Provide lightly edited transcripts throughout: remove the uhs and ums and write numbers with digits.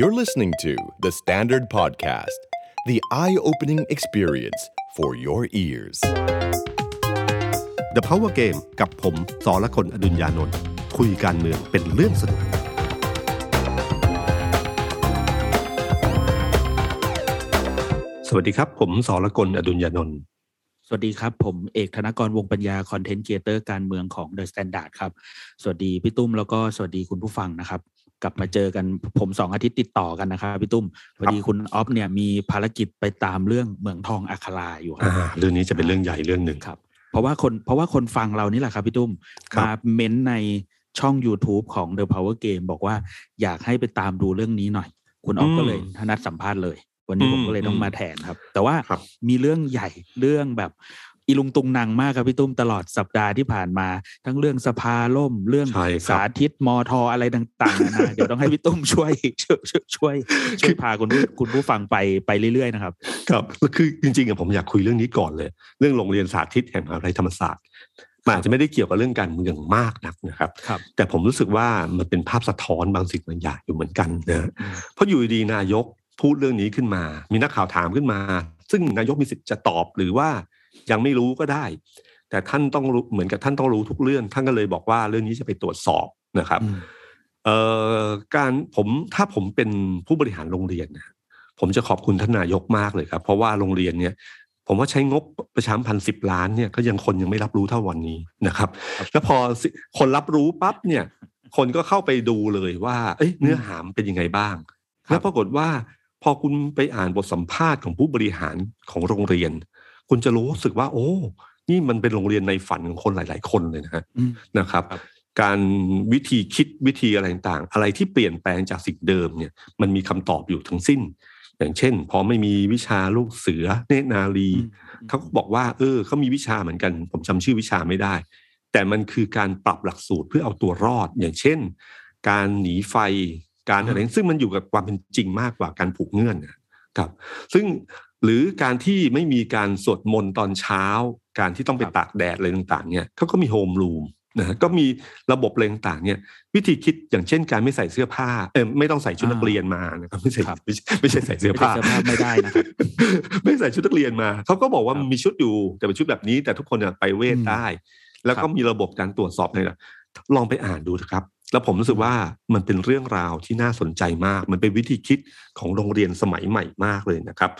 You're listening to The Standard Podcast, the eye-opening experience for your ears. The Power Game กับผมSirakorn Adunyanon คุยการเมืองเป็นเรื่องสนุกสวัสดีครับผมSirakorn Adunyanonสวัสดีครับผมเอกธนากรวงปัญญาคอนเทนต์ครีเอเตอร์การเมืองของ The Standard ครับสวัสดีพี่ตุ้มแล้วก็สวัสดีคุณผู้ฟังนะครับกลับมาเจอกันผม2อาทิตย์ติดต่อกันนะครับพี่ตุ้มพอดีคุณอ๊อฟเนี่ยมีภารกิจไปตามเรื่องเมืองทองอัคราอยู่ครับเรื่องนี้จะเป็นเรื่องใหญ่เรื่องนึงครับเพราะว่าคนฟังเรานี่แหละครับพี่ตุ้มมาเม้นในช่อง YouTube ของ The Power Game บอกว่าอยากให้ไปตามดูเรื่องนี้หน่อยคุณอ๊อฟก็เลยนัดสัมภาษณ์เลยวันนี้ผมก็เลยต้องมาแทนครับแต่ว่ามีเรื่องใหญ่เรื่องแบบอีลุงตุงนังมากครับพี่ตุ้มตลอดสัปดาห์ที่ผ่านมาทั้งเรื่องสภาล่มเรื่องสาธิตมทอะไรต่างๆนะเดี๋ยวต้องให้พี่ตุ้มช่วยพาคุณผู้ฟังไปเรื่อยๆนะครับครับคือจริงๆผมอยากคุยเรื่องนี้ก่อนเลยเรื่องโรงเรียนสาธิตแห่งมหาวิทยาลัยธรรมศาสตร์มันอาจจะไม่ได้เกี่ยวกับเรื่องการเมืองมากนักนะครับแต่ผมรู้สึกว่ามันเป็นภาพสะท้อนบางสิ่งบางอย่างอยู่เหมือนกันนะเพราะอยู่ดีนายกพูดเรื่องนี้ขึ้นมามีนักข่าวถามขึ้นมาซึ่งนายกมีสิทธิ์จะตอบหรือว่ายังไม่รู้ก็ได้แต่ท่านต้องรู้เหมือนกับท่านต้องรู้ทุกเรื่องท่านก็เลยบอกว่าเรื่องนี้จะไปตรวจสอบนะครับการถ้าผมเป็นผู้บริหารโรงเรียนนะผมจะขอบคุณท่านนายกมากเลยครับเพราะว่าโรงเรียนเนี่ยผมว่าใช้งบประชาสัมพันธ์10 ล้านเนี่ยก็ยังคนยังไม่รับรู้เท่าวันนี้นะครับแล้วพอคนรับรู้ปั๊บเนี่ยคนก็เข้าไปดูเลยว่าเนื้อหาเป็นยังไงบ้างแล้วปรากฏว่าพอคุณไปอ่านบทสัมภาษณ์ของผู้บริหารของโรงเรียนคุณจะรู้สึกว่าโอ้นี่มันเป็นโรงเรียนในฝันของคนหลายๆคนเลยนะครับการวิธีคิดวิธีอะไรต่างๆอะไรที่เปลี่ยนแปลงจากสิ่งเดิมเนี่ยมันมีคำตอบอยู่ทั้งสิ้นอย่างเช่นพอไม่มีวิชาลูกเสือเนตรนารีเขาก็บอกว่าเขามีวิชาเหมือนกันผมจำชื่อวิชาไม่ได้แต่มันคือการปรับหลักสูตรเพื่อเอาตัวรอดอย่างเช่นการหนีไฟการอะไรซึ่งมันอยู่กับความเป็นจริงมากกว่าการผูกเงื่อนครับซึ่งหรือการที่ไม่มีการสวดมนต์ตอนเช้าการที่ต้องไปตากแดดอะไรต่างๆเนี่ยเขาก็มีโฮมรูมนะก็มีระบบอะไรต่างๆเนี่ยวิธีคิดอย่างเช่นการไม่ใส่เสื้อผ้าไม่ต้องใส่ชุดนักเรียนมานะครับไม่ใช่ใส่เสื้อผ้าไม่ได้นะครับไม่ใส่ชุดนักเรียนมาเขาก็บอกว่ามีชุดอยู่แต่เป็นชุดแบบนี้แต่ทุกคนไปเวทได้แล้วก็มีระบบการตรวจสอบเนี่ยลองไปอ่านดูนะครับแล้วผมรู้สึกว่ามันเป็นเรื่องราวที่น่าสนใจมากมันเป็นวิธีคิดของโรงเรียนสมัยใหม่มากเลยนะครับ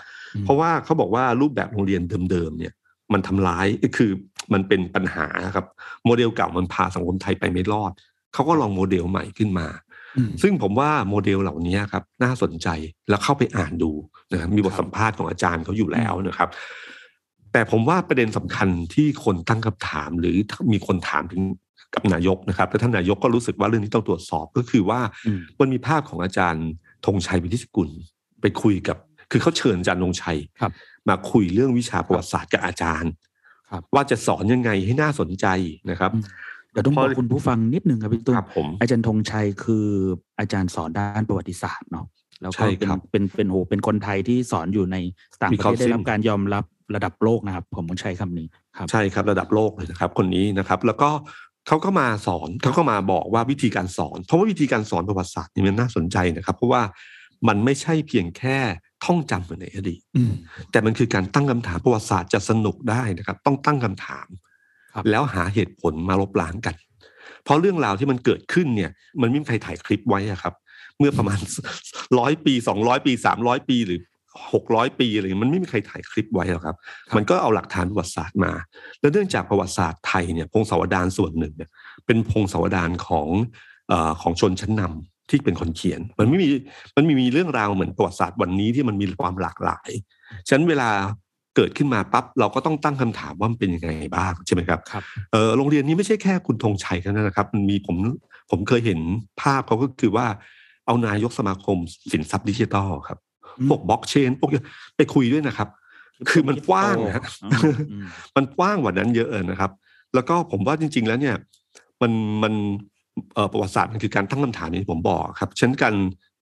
เพราะว่าเขาบอกว่ารูปแบบโรงเรียนเดิมๆเนี่ยมันทำร้ายคือมันเป็นปัญหาครับโมเดลเก่ามันพาสังคมไทยไปไม่รอดเขาก็ลองโมเดลใหม่ขึ้นมาซึ่งผมว่าโมเดลเหล่านี้ครับน่าสนใจแล้วเข้าไปอ่านดูนะมีบทสัมภาษณ์ของอาจารย์เขาอยู่แล้วนะครับแต่ผมว่าประเด็นสำคัญที่คนตั้งคำถามหรือมีคนถามถึงกับนายกนะครับและท่านนายกก็รู้สึกว่าเรื่องนี้ต้องตรวจสอบก็คือว่ามันมีภาพของอาจารย์ธงชัยวินิจกุลไปคุยกับคือเขาเชิญอาจารย์ธงชัยมาคุยเรื่องวิชาประวัติศาสตร์กับอาจารย์ว่าจะสอนยังไงให้น่าสนใจนะครับแต่ต้องบอกคุณผู้ฟังนิดนึงครับพี่ตุ้มอาจารย์ธงชัยคืออาจารย์สอนด้านประวัติศาสตร์เนาะแล้วก็เป็นโหเป็นคนไทยที่สอนอยู่ในต่างประเทศได้รับการยอมรับระดับโลกนะครับผมต้องใช้คำนี้ใช่ครับระดับโลกเลยนะครับคนนี้นะครับแล้วก็เขาก็มาสอนเขาก็มาบอกว่าวิธีการสอนเพราะว่าวิธีการสอนประวัติศาสตร์นี่มันน่าสนใจนะครับเพราะว่ามันไม่ใช่เพียงแค่ท่องจำเหมือนในอดีตแต่มันคือการตั้งคำถามประวัติศาสตร์จะสนุกได้นะครับต้องตั้งคำถามแล้วหาเหตุผลมาลบล้างกันเพราะเรื่องราวที่มันเกิดขึ้นเนี่ยมันไม่มีใครถ่ายคลิปไว้ครับเมื่อประมาณ100 ปี200 ปี300 ปีหรือ600 ปีอะไรมันไม่มีใครถ่ายคลิปไว้หรอกครับมันก็เอาหลักฐานประวัติศาสตร์มาและเนื่องจากประวัติศาสตร์ไทยเนี่ยพงศาวดารส่วนหนึ่งเนี่ยเป็นพงศาวดารของชนชั้นนำที่เป็นคนเขียนมันไม่มีเรื่องราวเหมือนประวัติศาสตร์วันนี้ที่มันมีความหลากหลายฉะนั้นเวลาเกิดขึ้นมาปั๊บเราก็ต้องตั้งคำถามว่ามันเป็นยังไงบ้างใช่ไหมครับโรงเรียนนี้ไม่ใช่แค่คุณธงชัยเท่านั้นนะครับมันมีผมเคยเห็นภาพเขาก็คือว่าเอานายกสมาคมสินทรัพย์ดิจิทัลครับพวกบล็อกเชนพวกไปคุยด้วยนะครับคือมันกว้างนะมันกว้างกว่านั้นเยอะนะครับแล้วก็ผมว่าจริงๆแล้วเนี่ยมันประวัติศาสตร์มันคือการตั้งคำถามที่ผมบอกครับฉะนั้น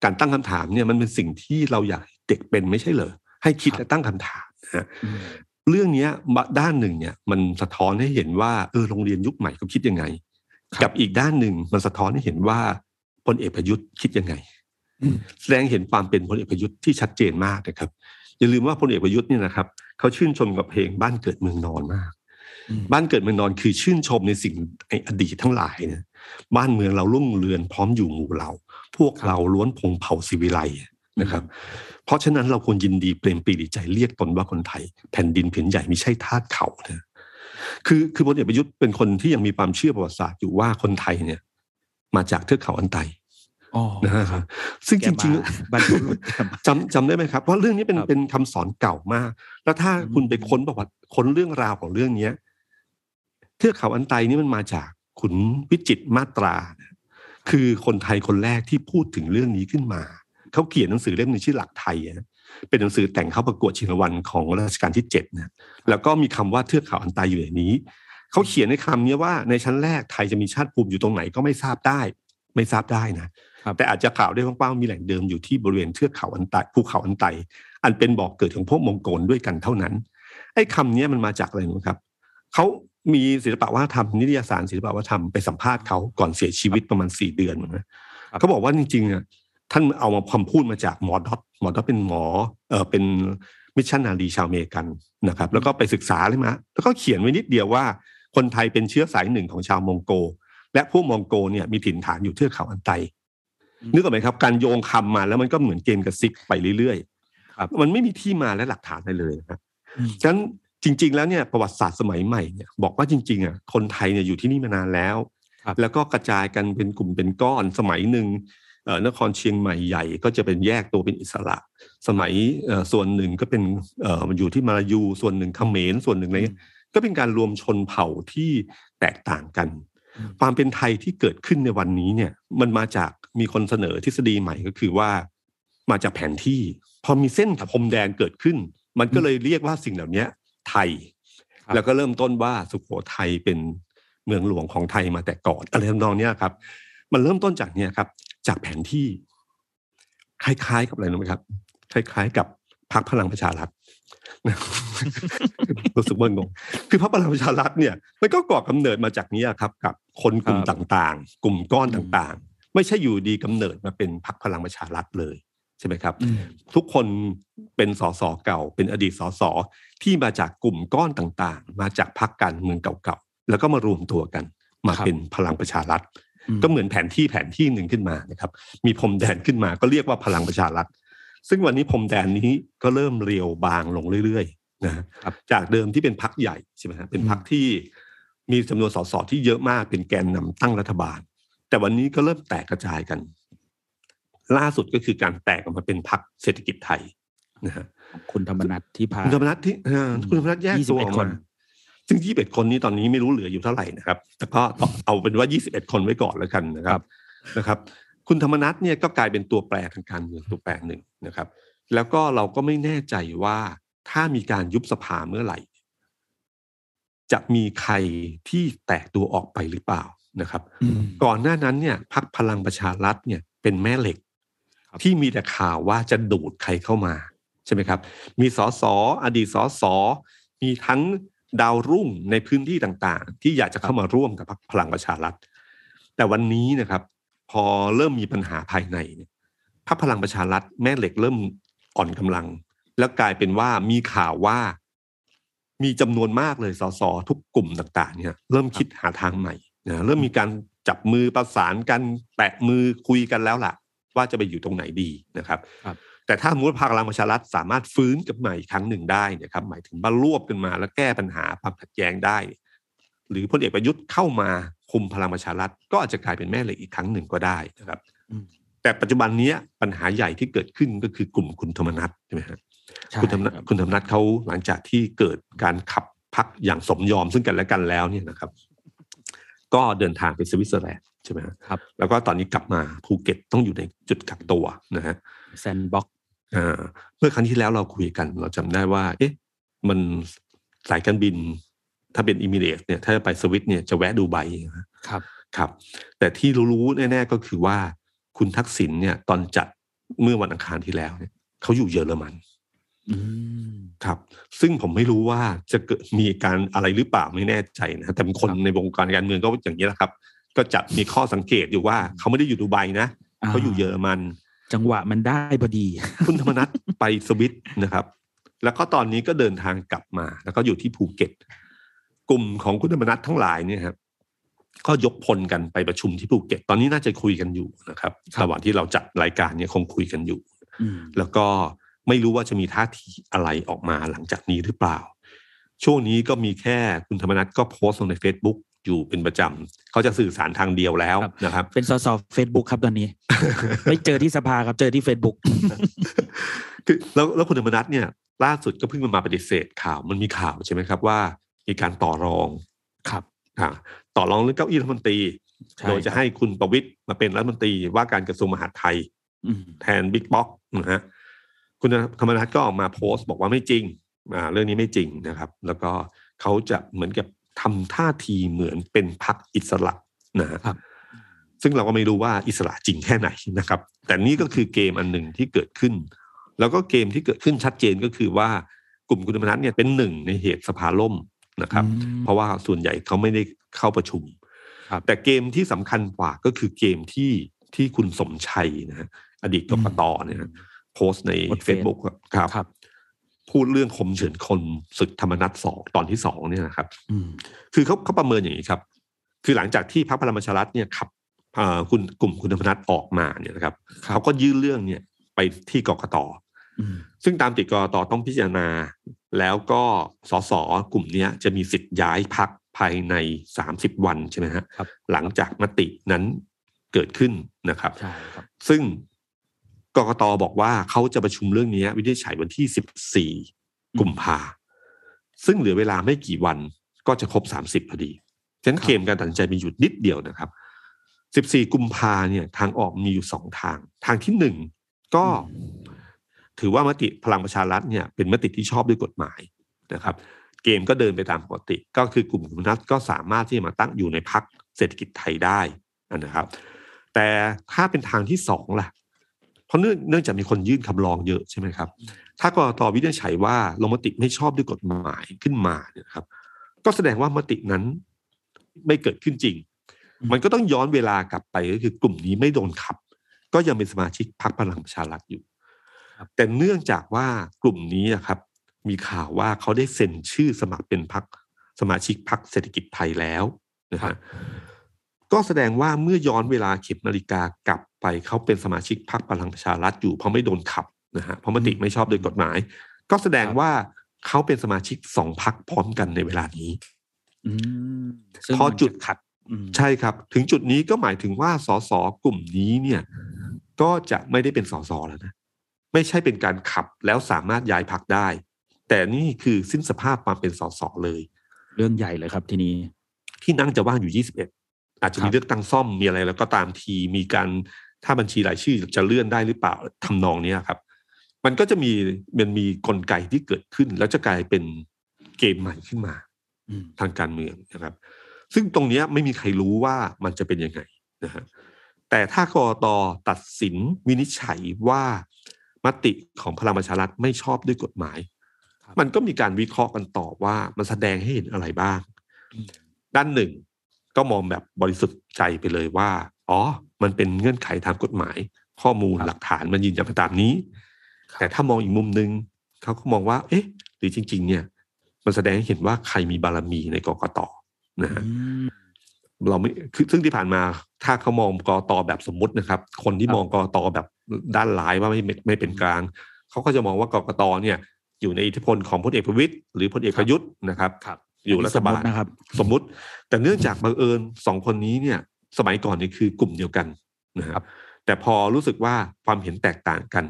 การตั้งคำถามเนี่ยมันเป็นสิ่งที่เราอยากเด็กเป็นไม่ใช่เหรอให้คิดและตั้งคำถามนะเรื่องนี้ด้านหนึ่งเนี่ยมันสะท้อนให้เห็นว่าโรงเรียนยุคใหม่เขาคิดยังไงกับอีกด้านหนึ่งมันสะท้อนให้เห็นว่าพลเอกประยุทธ์คิดยังไง แสดงเห็นความเป็นพลเอกประยุทธ์ที่ชัดเจนมากนะครับอย่าลืมว่าพลเอกประยุทธ์นี่นะครับเขาชื่นชมกับเพลงบ้านเกิดเมืองนอนมากบ้านเกิดเมืองนอนคือชื่นชมในสิ่งอดีตทั้งหลายนะบ้านเมืองเรารุ่งเรืองพร้อมอยู่หมู่เราพวกเราล้วนพงเผ่าศิวิไลย์นะครับเพราะฉะนั้นเราควรยินดีเปรมปรีดีใจเรียกตนว่าคนไทยแผ่นดินผืนใหญ่มิใช่ทาสเขานะคือพลเอกประยุทธ์เป็นคนที่ยังมีความเชื่อประวัติศาสตร์อยู่ว่าคนไทยเนี่ยมาจากเทือกเขาอันไตนะครับซึ่งจริงๆจำได้ไหมครับว่าเรื่องนี้เป็นคำสอนเก่ามากแล้วถ้าคุณไปค้นประวัติค้นเรื่องราวของเรื่องนี้เทือกเขาอันไตนี่มันมาจากขุนวิจิตรมาตราคือคนไทยคนแรกที่พูดถึงเรื่องนี้ขึ้นมาเขาเขียนหนังสือเล่มนึงชื่อหลักไทยเป็นหนังสือแต่งเข้าประกวดชิงรางวัลของรัชกาลที่7นะแล้วก็มีคำว่าเทือกเขาอันไตอยู่ในนี้เขาเขียนในคำนี้ว่าในชั้นแรกไทยจะมีชาติภูมิอยู่ตรงไหนก็ไม่ทราบได้นะแต่อาจจะข่าวได้เป้าๆมีแหล่งเดิมอยู่ที่บริเวณเทือกเขาอันไตภูเขาอันไตอันเป็นบ่อกเกิดของพวกมองโกลด้วยกันเท่านั้นไอ้คำนี้มันมาจากอะไรนะครับเขามีศิลปะวัฒนธรรมนิตยสารศิลปะวัฒนธรรมไปสัมภาษณ์เขาก่อนเสียชีวิตประมาณ4 เดือนนะเขาบอกว่าจริงๆเนี่ยท่านเอาคำพูดมาจากหมอดอทเป็นหมอเป็นมิชชันนารีชาวอเมริกันนะครับแล้วก็ไปศึกษาเลยมาแล้วก็เขียนไว้นิดเดียวว่าคนไทยเป็นเชื้อสายหนึ่งของชาวมองโกลและพวกมองโกลเนี่ยมีถิ่นฐานอยู่เทือกเขาอันไตนึกออกไหมครับการโยงคำมาแล้วมันก็เหมือนเกมกระซิกไปเรื่อยๆมันไม่มีที่มาและหลักฐานอะไรเลยนะครับฉะนั้นจริงๆแล้วเนี่ยประวัติศาสตร์สมัยใหม่เนี่ยบอกว่าจริงๆอ่ะคนไทยเนี่ยอยู่ที่นี่มานานแล้วแล้วก็กระจายกันเป็นกลุ่มเป็นก้อนสมัยหนึ่งนครเชียงใหม่ใหญ่ก็จะเป็นแยกตัวเป็นอิสระสมัยส่วนหนึ่งก็เป็นอยู่ที่มาลายูส่วนหนึ่งเขมรส่วนหนึ่งอะไรก็เป็นการรวมชนเผ่าที่แตกต่างกันความเป็นไทยที่เกิดขึ้นในวันนี้เนี่ยมันมาจากมีคนเสนอทฤษฎีใหม่ก็คือว่ามาจากแผนที่พอมีเส้นพรมแดนเกิดขึ้นมันก็เลยเรียกว่าสิ่งเหล่านี้ไทยแล้วก็เริ่มต้นว่าสุโขทัยเป็นเมืองหลวงของไทยมาแต่ก่อนอะไรทำนองนี้ครับมันเริ่มต้นจากเนี่ยครับจากแผนที่คล้ายๆกับอะไรรู้ไหมครับคล้ายๆกับพรรคพลังประชารัฐรู้สึกว่างงคือพรรคพลังประชารัฐเนี่ยมันก็ก่อกำเนิดมาจากนี้ครับกับคนกลุ่มต่างๆกลุ่มก้อนต่างๆไม่ใช่อยู่ดีกำเนิดมาเป็นพรรคพลังประชารัฐเลยใช่ไหมครับทุกคนเป็นส.ส.เก่าเป็นอดีตส.ส.ที่มาจากกลุ่มก้อนต่างๆมาจากพรรคการเมืองเก่าๆแล้วก็มารวมตัวกันมาเป็นพลังประชารัฐก็เหมือนแผนที่หนึ่งขึ้นมานะครับมีพรมแดนขึ้นมาก็เรียกว่าพลังประชารัฐซึ่งวันนี้พรมแดนนี้ก็เริ่มเรียวบางลงเรื่อยๆนะจากเดิมที่เป็นพรรคใหญ่ใช่ไหมฮะเป็นพรรคที่มีจำนวนส.ส.ที่เยอะมากเป็นแกนนำตั้งรัฐบาลแต่วันนี้ก็เริ่มแตกกระจายกันล่าสุดก็คือการแตกออกมาเป็นพรรคเศรษฐกิจไทยนะฮะคุณธรรมนัสแยกตัวออกมาซึ่ง21 คนนี้ตอนนี้ไม่รู้เหลืออยู่เท่าไหร่นะครับแต่ก็เอาเป็นว่า21 คนไว้ก่อนแล้วกันนะครับคุณธรรมนัสเนี่ยก็กลายเป็นตัวแปรทางการเมืองตัวแปรหนึ่งนะครับแล้วก็เราก็ไม่แน่ใจว่าถ้ามีการยุบสภาเมื่อไหร่จะมีใครที่แตกตัวออกไปหรือเปล่านะครับก่อนหน้านั้นเนี่ยพรรคพลังประชารัฐเนี่ยเป็นแม่เหล็กที่มีแต่ข่าวว่าจะดูดใครเข้ามาใช่ไหมครับมีส.ส.อดีตส.ส.มีทั้งดาวรุ่งในพื้นที่ต่างๆที่อยากจะเข้ามาร่วมกับพลังประชารัฐแต่วันนี้นะครับพอเริ่มมีปัญหาภายในพรรคพลังประชารัฐแม่เหล็กเริ่มอ่อนกำลังแล้วกลายเป็นว่ามีข่าวว่ามีจำนวนมากเลยส.ส.ทุกกลุ่มต่างๆเนี่ยเริ่มคิดหาทางใหม่นะเริ่มมีการจับมือประสานกันแตะมือคุยกันแล้วล่ะว่าจะไปอยู่ตรงไหนดีนะครับแต่ถ้าพรรคพลังประชารัฐสามารถฟื้นกลับมาอีกครั้งหนึ่งได้นะครับหมายถึงว่ารวบกันมาแล้วแก้ปัญหาความขัดแย้งได้หรือพลเอกประยุทธ์เข้ามาคุมพลังประชารัฐก็อาจจะกลายเป็นแม่เหล็กอีกครั้งหนึ่งก็ได้นะครับแต่ปัจจุบันนี้ปัญหาใหญ่ที่เกิดขึ้นก็คือกลุ่มคุณธรรมนัสใช่ไหมครับคุณธรรมนัสเขาหลังจากที่เกิดการขับพรรคอย่างสมยอมซึ่งกันและกันแล้วเนี่ยนะครับก็เดินทางไปสวิตเซอร์แลนด์ใช่ไหมครับแล้วก็ตอนนี้กลับมาภูเก็ตต้องอยู่ในจุดกักตัวนะฮะแซนบ็อกเมื่อครั้งที่แล้วเราคุยกันเราจำได้ว่าเอ๊ะมันสายการบินถ้าเป็นอิมิเรตส์เนี่ยถ้าไปสวิตเนี่ยจะแวะดูไบครับแต่ที่รู้ๆแน่ๆก็คือว่าคุณทักษิณเนี่ยตอนจัดเมื่อวันอังคารที่แล้วเนี่ยเขาอยู่เยอรมันครับซึ่งผมไม่รู้ว่าจะเกิดมีการอะไรหรือเปล่าไม่แน่ใจนะแต่คนในวงการการเมืองก็อย่างนี้แหละครับก็จัดมีข้อสังเกตอยู่ว่าเขาไม่ได้อยู่ดูไบนะเขาอยู่เยอรมัน จังหวะมันได้พอดีคุณธรรมนัสไปสวิตนะครับแล้วก็ตอนนี้ก็เดินทางกลับมาแล้วก็อยู่ที่ภูเก็ตกลุ่มของคุณธรรมนัสทั้งหลายเนี่ยครับก็ยกพลกันไปประชุมที่ภูเก็ตตอนนี้น่าจะคุยกันอยู่นะครับระหว่างที่เราจัดรายการเนี่ยคงคุยกันอยู่แล้วก็ไม่รู้ว่าจะมีท่าทีอะไรออกมาหลังจากนี้หรือเปล่าช่วงนี้ก็มีแค่คุณธรรมนัสก็โพสต์ลงใน Facebook อยู่เป็นประจำเขาจะสื่อสารทางเดียวแล้วนะครับเป็นสส Facebook ครับตอนนี้ ไม่เจอที่สภาครับเจอที่ Facebook คือแล้วคุณธรรมนัสเนี่ยล่าสุดก็เพิ่งมาปฏิเสธข่าวมันมีข่าวใช่ไหมครับว่ามีการต่อรองครับต่อรองเรื่องเก้าอี้รัฐมนตรีโดยจะให้คุณประวิตรมาเป็นรัฐมนตรีว่าการกระทรวงมหาดไทยแทนบิ๊กป๊อกนะฮะคุณธรรมนัสก็ออกมาโพสต์บอกว่าไม่จริงเรื่องนี้ไม่จริงนะครับแล้วก็เขาจะเหมือนกับทำท่าทีเหมือนเป็นพรรคอิสระนะครับซึ่งเราก็ไม่รู้ว่าอิสระจริงแค่ไหนนะครับแต่นี่ก็คือเกมอันหนึ่งที่เกิดขึ้นแล้วก็เกมที่เกิดขึ้นชัดเจนก็คือว่ากลุ่มคุณธรรมนัสเนี่ยเป็นหนึ่งในเหตุสภาล่มนะครับเพราะว่าส่วนใหญ่เขาไม่ได้เข้าประชุมแต่เกมที่สำคัญกว่าก็คือเกมที่คุณสมชัยนะฮะอดีตกกต.เนี่ยโพสต์ใน Facebook ครับพูดเรื่องข่มเฉือนคนศึกธรรมนัส2ตอนที่2เนี่ยนะครับคือเขาประเมินอย่างนี้ครับคือหลังจากที่พรรคพลังประชารัฐเนี่ยขับกลุ่มคุณธรรมนัสออกมาเนี่ยนะครับเขาก็ยื่นเรื่องเนี่ยไปที่กกต.ซึ่งตามติดกกต.ต้องพิจารณาแล้วก็สสกลุ่มนี้จะมีสิทธิ์ย้ายพรรคภายใน30วันใช่ไหมฮะหลังจากมตินั้นเกิดขึ้นนะครับซึ่งกกตบอกว่าเขาจะประชุมเรื่องนี้วินิจฉัยวันที่14กุมภาซึ่งเหลือเวลาไม่กี่วันก็จะครบ30พอดีฉะนั้นเกมการตัดสินใจมีอยู่นิดเดียวนะครับ14กุมภาเนี่ยทางออกมีอยู่2ทางที่1ก็ถือว่ามติพลังประชารัฐเนี่ยเป็นมติที่ชอบด้วยกฎหมายนะครับเกมก็เดินไปตามปกติก็คือกลุ่มคุณธรรมนัสก็สามารถที่จะมาตั้งอยู่ในพรรคเศรษฐกิจไทยได้นะครับแต่ถ้าเป็นทางที่2ล่ะเพราะเนื่องจากมีคนยื่นคำร้องเยอะใช่ไหมครับถ้ากกต.วินิจฉัยว่าลงมติไม่ชอบด้วยกฎหมายขึ้นมาเนี่ยครับก็แสดงว่ามตินั้นไม่เกิดขึ้นจริงมันก็ต้องย้อนเวลากลับไปก็คือกลุ่มนี้ไม่โดนขับก็ยังเป็นสมาชิกพรรคพลังประชารัฐอยู่แต่เนื่องจากว่ากลุ่มนี้นะครับมีข่าวว่าเขาได้เซ็นชื่อสมัครเป็นพรรคสมาชิกพรรคเศรษฐกิจไทยแล้วนะฮะก็แสดงว่าเมื่อย้อนเวลาเข็มนาฬิกากลับไปเขาเป็นสมาชิกพรรคพลังประชารัฐอยู่เพราะไม่โดนขับนะฮะเพราะมติไม่ชอบโดยกฎหมายก็แสดงว่าเขาเป็นสมาชิก2พรรคพร้อมกันในเวลานี้พอจุดขัดใช่ครับถึงจุดนี้ก็หมายถึงว่าสสกลุ่มนี้เนี่ยก็จะไม่ได้เป็นสสแล้วนะไม่ใช่เป็นการขับแล้วสามารถย้ายพรรคได้แต่นี่คือสิ้นสภาพความเป็นสสเลยเรื่องใหญ่เลยครับทีนี้ที่นั่งจะว่างอยู่21อาจจะมีเลือกตั้งซ่อมมีอะไรแล้วก็ตามทีมีการถ้าบัญชีรายชื่อจะเลื่อนได้หรือเปล่าทำนองนี้ครับมันก็จะมีกลไกที่เกิดขึ้นแล้วจะกลายเป็นเกมใหม่ขึ้นมาทางการเมืองนะครับซึ่งตรงนี้ไม่มีใครรู้ว่ามันจะเป็นยังไงนะฮะแต่ถ้ากกต.ตัดสินวินิจฉัยว่ามติของพลังประชารัฐไม่ชอบด้วยกฎหมายมันก็มีการวิเคราะห์กันต่อว่ามันแสดงให้เห็นอะไรบ้างด้านหนึ่งก็มองแบบบริสุทธิ์ใจไปเลยว่าอ๋อมันเป็นเงื่อนไขทางกฎหมายข้อมูลหลักฐานมันยืนยันตามนี้แต่ถ้ามองอีกมุมนึงเขาก็มองว่าเอ๊ะหรือจริงๆเนี่ยมันแสดงให้เห็นว่าใครมีบารมีในกกต.นะฮะเราไม่ซึ่งที่ผ่านมาถ้าเขามองกกต.แบบสมมตินะครับคนที่มองกกต.แบบด้านร้ายว่าไม่เป็นกลางเขาก็จะมองว่ากกต.เนี่ยอยู่ในอิทธิพลของพลเอกประวิตรหรือพลเอกประยุทธ์นะครับอยู่รัฐบาลนะครับสมมุติแต่เนื่องจากบังเอิญ2คนนี้เนี่ยสมัยก่อนนี่คือกลุ่มเดียวกันนะครับแต่พอรู้สึกว่าความเห็นแตกต่างกัน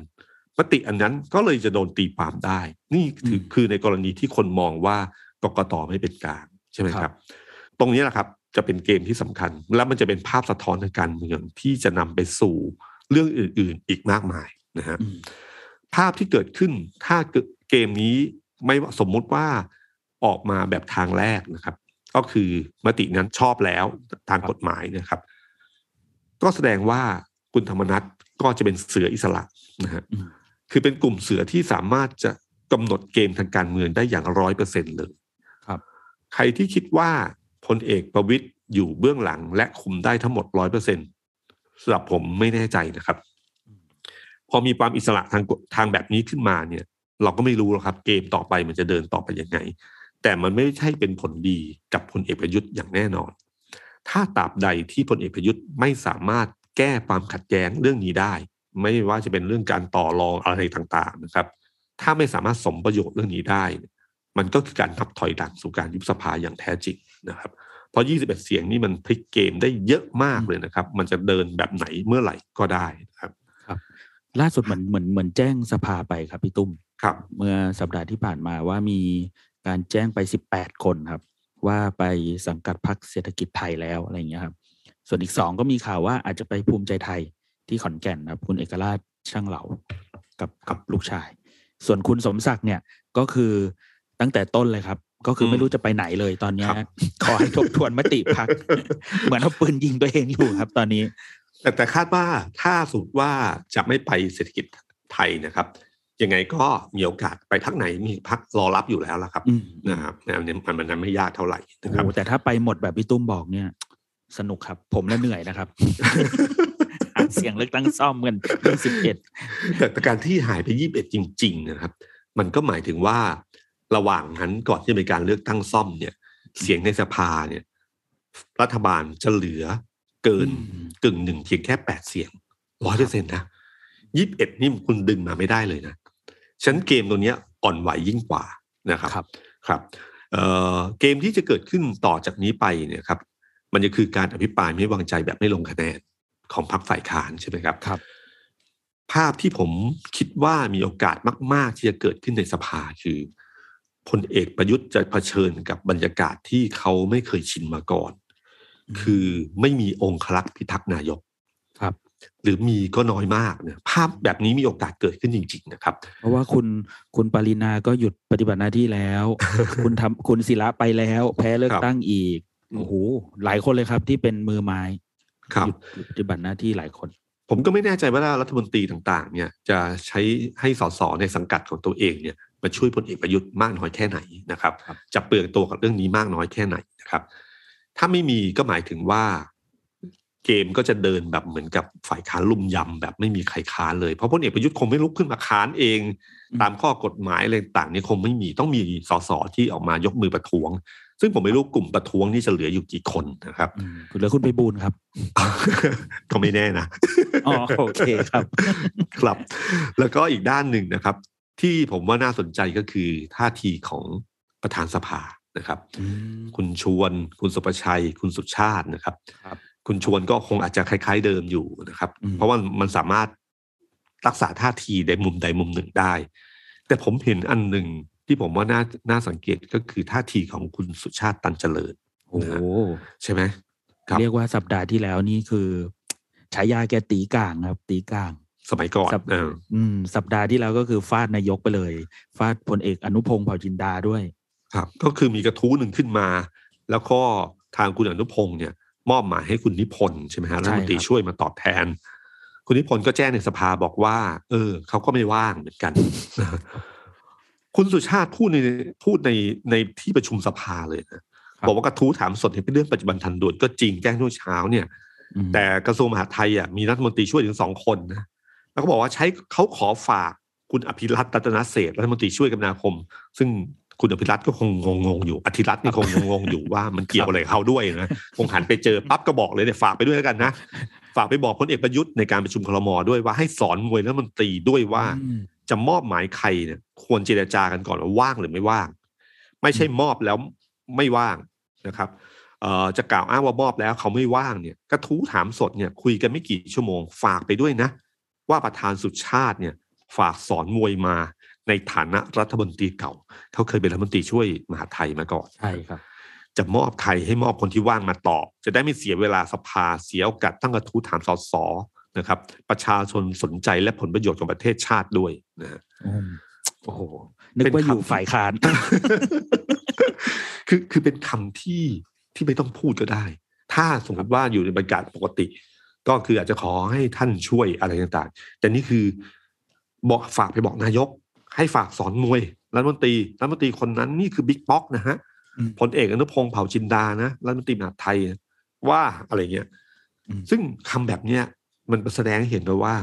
มติอันนั้นก็เลยจะโดนตีความได้นี่คือในกรณีที่คนมองว่ากกต.ไม่เป็นกลางใช่ไหมครับตรงนี้แหละครับจะเป็นเกมที่สำคัญและมันจะเป็นภาพสะท้อนทางการเมืองที่จะนำไปสู่เรื่องอื่นๆอีกมากมายนะฮะภาพที่เกิดขึ้นถ้าเกมนี้ไม่สมมุติว่าออกมาแบบทางแรกนะครับก็คือมตินั้นชอบแล้วทางกฎหมายนะครับก็แสดงว่าคุณธรรมนัสก็จะเป็นเสืออิสระนะฮะคือเป็นกลุ่มเสือที่สามารถจะกำหนดเกมทางการเมืองได้อย่าง 100% เลยครับใครที่คิดว่าพลเอกประวิตรอยู่เบื้องหลังและคุมได้ทั้งหมด 100% สำหรับผมไม่แน่ใจนะครับ อมีความอิสระทางแบบนี้ขึ้นมาเนี่ยเราก็ไม่รู้หรอกครับเกมต่อไปมันจะเดินต่อไปยังไงแต่มันไม่ใช่เป็นผลดีกับพลเอกประยุทธ์อย่างแน่นอนถ้าตราบใดที่พลเอกประยุทธ์ไม่สามารถแก้ความขัดแย้งเรื่องนี้ได้ไม่ว่าจะเป็นเรื่องการต่อรองอะไรต่างๆนะครับถ้าไม่สามารถสมประโยชน์เรื่องนี้ได้มันก็คือการนับถอยหลังสู่การยุบสภาอย่างแท้จริงนะครับเพราะ21เสียงนี่มันพลิกเกมได้เยอะมากเลยนะครับมันจะเดินแบบไหนเมื่อไหร่ก็ได้นะครับล่าสุดเหมือนแจ้งสภาไปครับพี่ตุ้มครับเมื่อสัปดาห์ที่ผ่านมาว่ามีการแจ้งไป18คนครับว่าไปสังกัดพรรคเศรษฐกิจไทยแล้วอะไรอย่างเงี้ยครับส่วนอีก2ก็มีข่าวว่าอาจจะไปภูมิใจไทยที่ขอนแก่นครับคุณเอกราชช่างเหลากับลูกชายส่วนคุณสมศักดิ์เนี่ยก็คือตั้งแต่ต้นเลยครับก็คือไม่รู้จะไปไหนเลยตอนนี้ขอให้ทบทวนมติพรรคเหมือนเอาปืนยิงตัวเองอยู่ครับตอนนี้แต่คาดว่าถ้าสุดว่าจะไม่ไปเศรษฐกิจไทยนะครับยังไงก็มีโอกาสไปพรรคไหนมีพรรครอรับอยู่แล้วล่ะครับนะครับมันไม่ยากเท่าไหร่นะครับแต่ถ้าไปหมดแบบพี่ตุ้มบอกเนี่ยสนุกครับผมแล้วเหนื่อยนะครับ เสียงเลือกตั้งซ่อมกัน21แต่การที่หายไป21จริงๆนะครับมันก็หมายถึงว่าระหว่างนั้นก่อนที่จะมีการเลือกตั้งซ่อมเนี่ยเสียงในสภาเนี่ยรัฐบาลจะเหลือเกินกึ่งหนึ่งเพียงแค่8เสียง 100% นะ21นี่คุณดึงมาไม่ได้เลยนะฉะนั้นเกมตัวนี้อ่อนไหวยิ่งกว่านะครับครับเกมที่จะเกิดขึ้นต่อจากนี้ไปเนี่ยครับมันจะคือการอภิปรายไม่วางใจแบบไม่ลงคะแนนของพรรคฝ่ายค้านใช่ไหมครับครับภาพที่ผมคิดว่ามีโอกาสมากๆที่จะเกิดขึ้นในสภาคือพลเอกประยุทธ์จะเผชิญกับบรรยากาศที่เขาไม่เคยชินมาก่อนคือไม่มีองครักษ์พิทักษ์นายกครับหรือมีก็น้อยมากนะภาพแบบนี้มีโอกาสเกิดขึ้นจริงๆนะครับเพราะว่าคุณปรินาก็หยุดปฏิบัติหน้าที่แล้ว คุณศิระไปแล้วแพ้เลือกตั้งอีกโอ้โหหลายคนเลยครับที่เป็นมือไม้หยุดปฏิบัติหน้าที่หลายคนผมก็ไม่แน่ใจว่ารัฐมนตรีต่างๆเนี่ยจะใช้ให้ส.ส.ในสังกัดของตัวเองเนี่ยมาช่วยพลเอกประยุทธ์มากน้อยแค่ไหนนะครับจะเปลืองตัวกับเรื่องนี้มากน้อยแค่ไหนนะครับถ้าไม่มีก็หมายถึงว่าเกมก็จะเดินแบบเหมือนกับฝ่ายค้านลุ่มยำแบบไม่มีใครค้านเลยเพราะพลเอกประยุทธ์คงไม่ลุกขึ้นมาค้านเองตามข้อกฎหมายอะไรต่างๆนี่คงไม่มีต้องมีส.ส.ที่ออกมายกมือประท้วงซึ่งผมไม่รู้กลุ่มประท้วงนี่จะเหลืออยู่กี่คนนะครับเหลือคุณไพบูลย์ครับก็ไม่แน่นะอ๋อโอเคครับครับแล้วก็อีกด้านหนึ่งนะครับที่ผมว่าน่าสนใจก็คือท่าทีของประธานสภานะครับคุณชวนคุณสุประชัยคุณสุชาตินะครับคุณชวนก็คงอาจจะคล้ายๆเดิมอยู่นะครับเพราะว่ามันสามารถรักษาท่าทีในมุมใดมุมหนึ่งได้แต่ผมเห็นอันหนึ่งที่ผมว่าน่าสังเกตก็คือท่าทีของคุณสุชาติตันเจริญโอ้ใช่ไหมเรียกว่าสัปดาห์ที่แล้วนี่คือฉายาแกตีก่างครับตีก่างสมัยก่อนสัปดาห์ที่แล้วก็คือฟาดนายกไปเลยฟาดพลเอกอนุพงษ์เผ่าจินดาด้วยครับก็คือมีกระทู้หนึ่งขึ้นมาแล้วก็ทางคุณอนุพงษ์เนี่ยมอบหมายให้คุณนิพนธ์ใช่ไหมฮะรัฐมนตรีช่วยมาตอบแทนคุณนิพนธ์ก็แจ้งในสภาบอกว่าเขาก็ไม่ว่างเหมือนกัน คุณสุชาติพูดในที่ประชุมสภาเลยนะ บอกว่ากระทู้ถามสดเป็นเรื่องปัจจุบันทันด่วนก็จริงแจ้งช่วงเช้าเนี่ยแต่กระทรวงมหาดไทยอ่ะมีรัฐมนตรีช่วยถึง2คนนะแล้วก็บอกว่าใช้เขาขอฝากคุณอภิรัตน์ รัตนเศรษฐ์รัฐมนตรีช่วยคมนาคมซึ่งคุณอภิรัตน์ก็คงงงอยู่อภิรัตน์นี่คงงงอยู่ว่ามันเกี่ยวอะไรเขาด้วยนะคงหันไปเจอปั๊บก็บอกเลยเนี่ยฝากไปด้วยแล้วกันนะฝากไปบอกพลเอกประยุทธ์ในการประชุมครม.ด้วยว่าให้สอนมวยรัฐมนตรีด้วยว่าจะมอบหมายใครเนี่ยควรเจรจากันก่อนว่าว่างหรือไม่ว่างไม่ใช่มอบแล้วไม่ว่างนะครับจะกล่าวอ้างว่ามอบแล้วเขาไม่ว่างเนี่ยกระทู้ถามสดเนี่ยคุยกันไม่กี่ชั่วโมงฝากไปด้วยนะว่าประธานสุชาติเนี่ยฝากสอนมวยมาในฐานะรัฐมนตรีเก่าเขาเคยเป็นรัฐมนตรีช่วยมหาไทยมาก่อนใช่ครับจะมอบไทยให้มอบคนที่ว่างมาตอบจะได้ไม่เสียเวลาสภาเสียโอกาสตั้งกระทู้ถามสสนะครับประชาชนสนใจและผลประโยชน์ของประเทศชาติด้วยนะโอ้โหนึกว่าอยู่ฝ่ายค้าน คือเป็นคำที่ไม่ต้องพูดก็ได้ถ้าสมมติว่าอยู่ในบรรยากาศปกติก็คืออาจจะขอให้ท่านช่วยอะไรต่างๆแต่นี่คือบอกฝากไปบอกนายกให้ฝากสอนมวยรัฐมนตรีคนนั้นนี่คือบิ๊กป๊อกนะฮะพลเอกอนุพงษ์เผ่าจินดานะรัฐมนตรีมหาดไทยว่าอะไรเงี้ยซึ่งคำแบบเนี้ยมันแสดงให้เห็นเลยว่า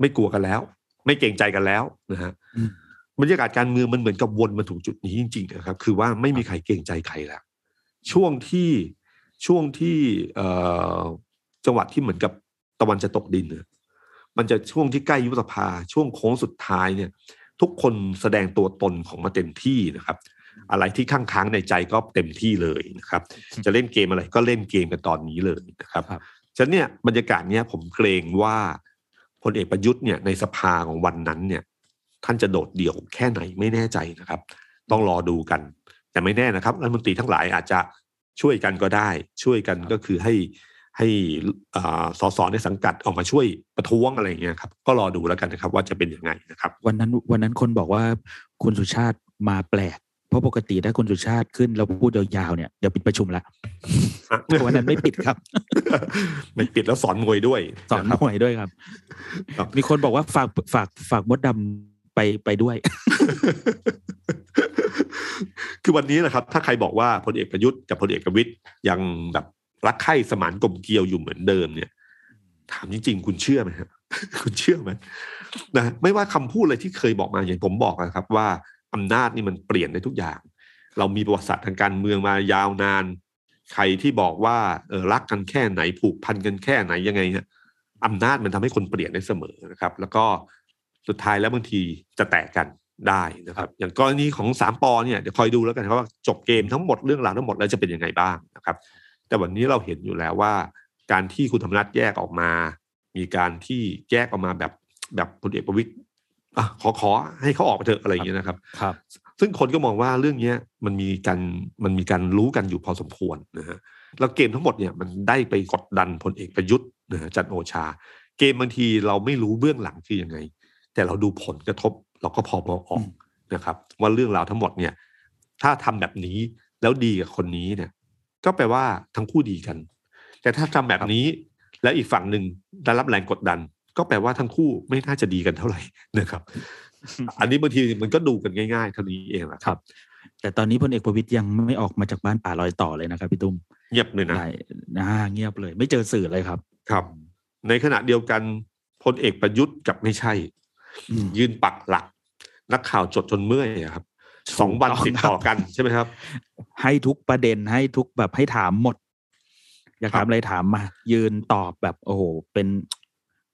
ไม่กลัวกันแล้ว ไม่เกรงใจกันแล้วนะฮะบรรยากาศการเมืองมันเหมือนกับวนมาถึงจุดนี้จริงๆนะครับคือว่าไม่มีใครเกรงใจใครแล้วช่วงที่จังหวัดที่เหมือนกับตะวันจะตกดินเนี่ยมันจะช่วงที่ใกล้ยุบสภาช่วงโค้งสุดท้ายเนี่ยทุกคนแสดงตัวตนของมาเต็มที่นะครับอะไรที่ข้างๆในใจก็เต็มที่เลยนะครับจะเล่นเกมอะไรก็เล่นเกมกันตอนนี้เลยนะครับฉะนั้นเนี่ยบรรยากาศเนี่ยผมเกรงว่าพลเอกประยุทธ์เนี่ยในสภาของวันนั้นเนี่ยท่านจะโดดเดี่ยวแค่ไหนไม่แน่ใจนะครับต้องรอดูกันแต่ไม่แน่นะครับรัฐมนตรีทั้งหลายอาจจะช่วยกันก็ได้ช่วยกันก็คือให้สสในสังกัดออกมาช่วยประท้วงอะไรอย่างเงี้ยครับก็รอดูแล้วกันนะครับว่าจะเป็นยังไงนะครับวันนั้นคนบอกว่าคุณสุชาติมาแปลกเพราะปกติถ้าคุณสุชาติขึ้นแล้วพูดยาวๆเนี่ยเดี๋ยวปิดประชุมละวันนั้นไม่ปิดครับไม่ปิดแล้วสอนมวยด้วยสอนมวยด้วยครับมีคนบอกว่าฝากมดดำไปด้วยคือวันนี้นะครับถ้าใครบอกว่าพลเอกประยุทธ์กับพลเอกประวิตรยังแบบรักใคร่สมานกลมเกลียวอยู่เหมือนเดิมเนี่ยถามจริงๆคุณเชื่อไหมครับคุณเชื่อไหมนะไม่ว่าคำพูดอะไรที่เคยบอกมาอย่างผมบอกนะครับว่าอำนาจนี่มันเปลี่ยนได้ทุกอย่างเรามีประวัติศาสตร์ทางการเมืองมายาวนานใครที่บอกว่ารักกันแค่ไหนผูกพันกันแค่ไหนยังไงเนี่ยอำนาจมันทำให้คนเปลี่ยนได้เสมอนะครับแล้วก็สุดท้ายแล้วบางทีจะแตกกันได้นะครับอย่างกรณีของ3ป.เนี่ยเดี๋ยวคอยดูแล้วกันครับว่าจบเกมทั้งหมดเรื่องราวทั้งหมดแล้วจะเป็นยังไงบ้างนะครับแต่วันนี้เราเห็นอยู่แล้วว่าการที่คุณธรรมนัสแยกออกมามีการที่แยกออกมาแบบพลเอกประวิตรขอให้เขาออกไปเถอะอะไรอย่างเงี้ยนะครับซึ่งคนก็มองว่าเรื่องนี้มันมีการรู้กันอยู่พอสมควรนะฮะแล้วเกมทั้งหมดเนี่ยมันได้ไปกดดันพลเอกประยุทธ์นะจันทร์โอชาเกมบางทีเราไม่รู้เบื้องหลังคือยังไงแต่เราดูผลกระทบเราก็พอมองออกนะครับว่าเรื่องราวทั้งหมดเนี่ยถ้าทำแบบนี้แล้วดีกับคนนี้เนี่ยก็แปลว่าทั้งคู่ดีกันแต่ถ้าทำแบบนี้แล้วอีกฝั่งหนึ่งได้รับแรงกดดันก็แปลว่าทั้งคู่ไม่น่าจะดีกันเท่าไหร่นะครับอันนี้บางทีมันก็ดูกันง่ายๆเท่านี้เองนะครับแต่ตอนนี้พลเอกประวิตรยังไม่ออกมาจากบ้านป่าลอยต่อเลยนะครับพี่ตุ้มเงียบเลยนะเงียบเลยไม่เจอสื่อเลยครับครับในขณะเดียวกันพลเอกประยุทธ์กับไม่ใช่ยืนปักหลักนักข่าวจดจนเมื่อยครับ2วันติดต่อกันใช่ไหมครับให้ทุกประเด็นให้ทุกแบบให้ถามหมดอยากถามอะไรถามมายืนตอบแบบโอ้โหเป็น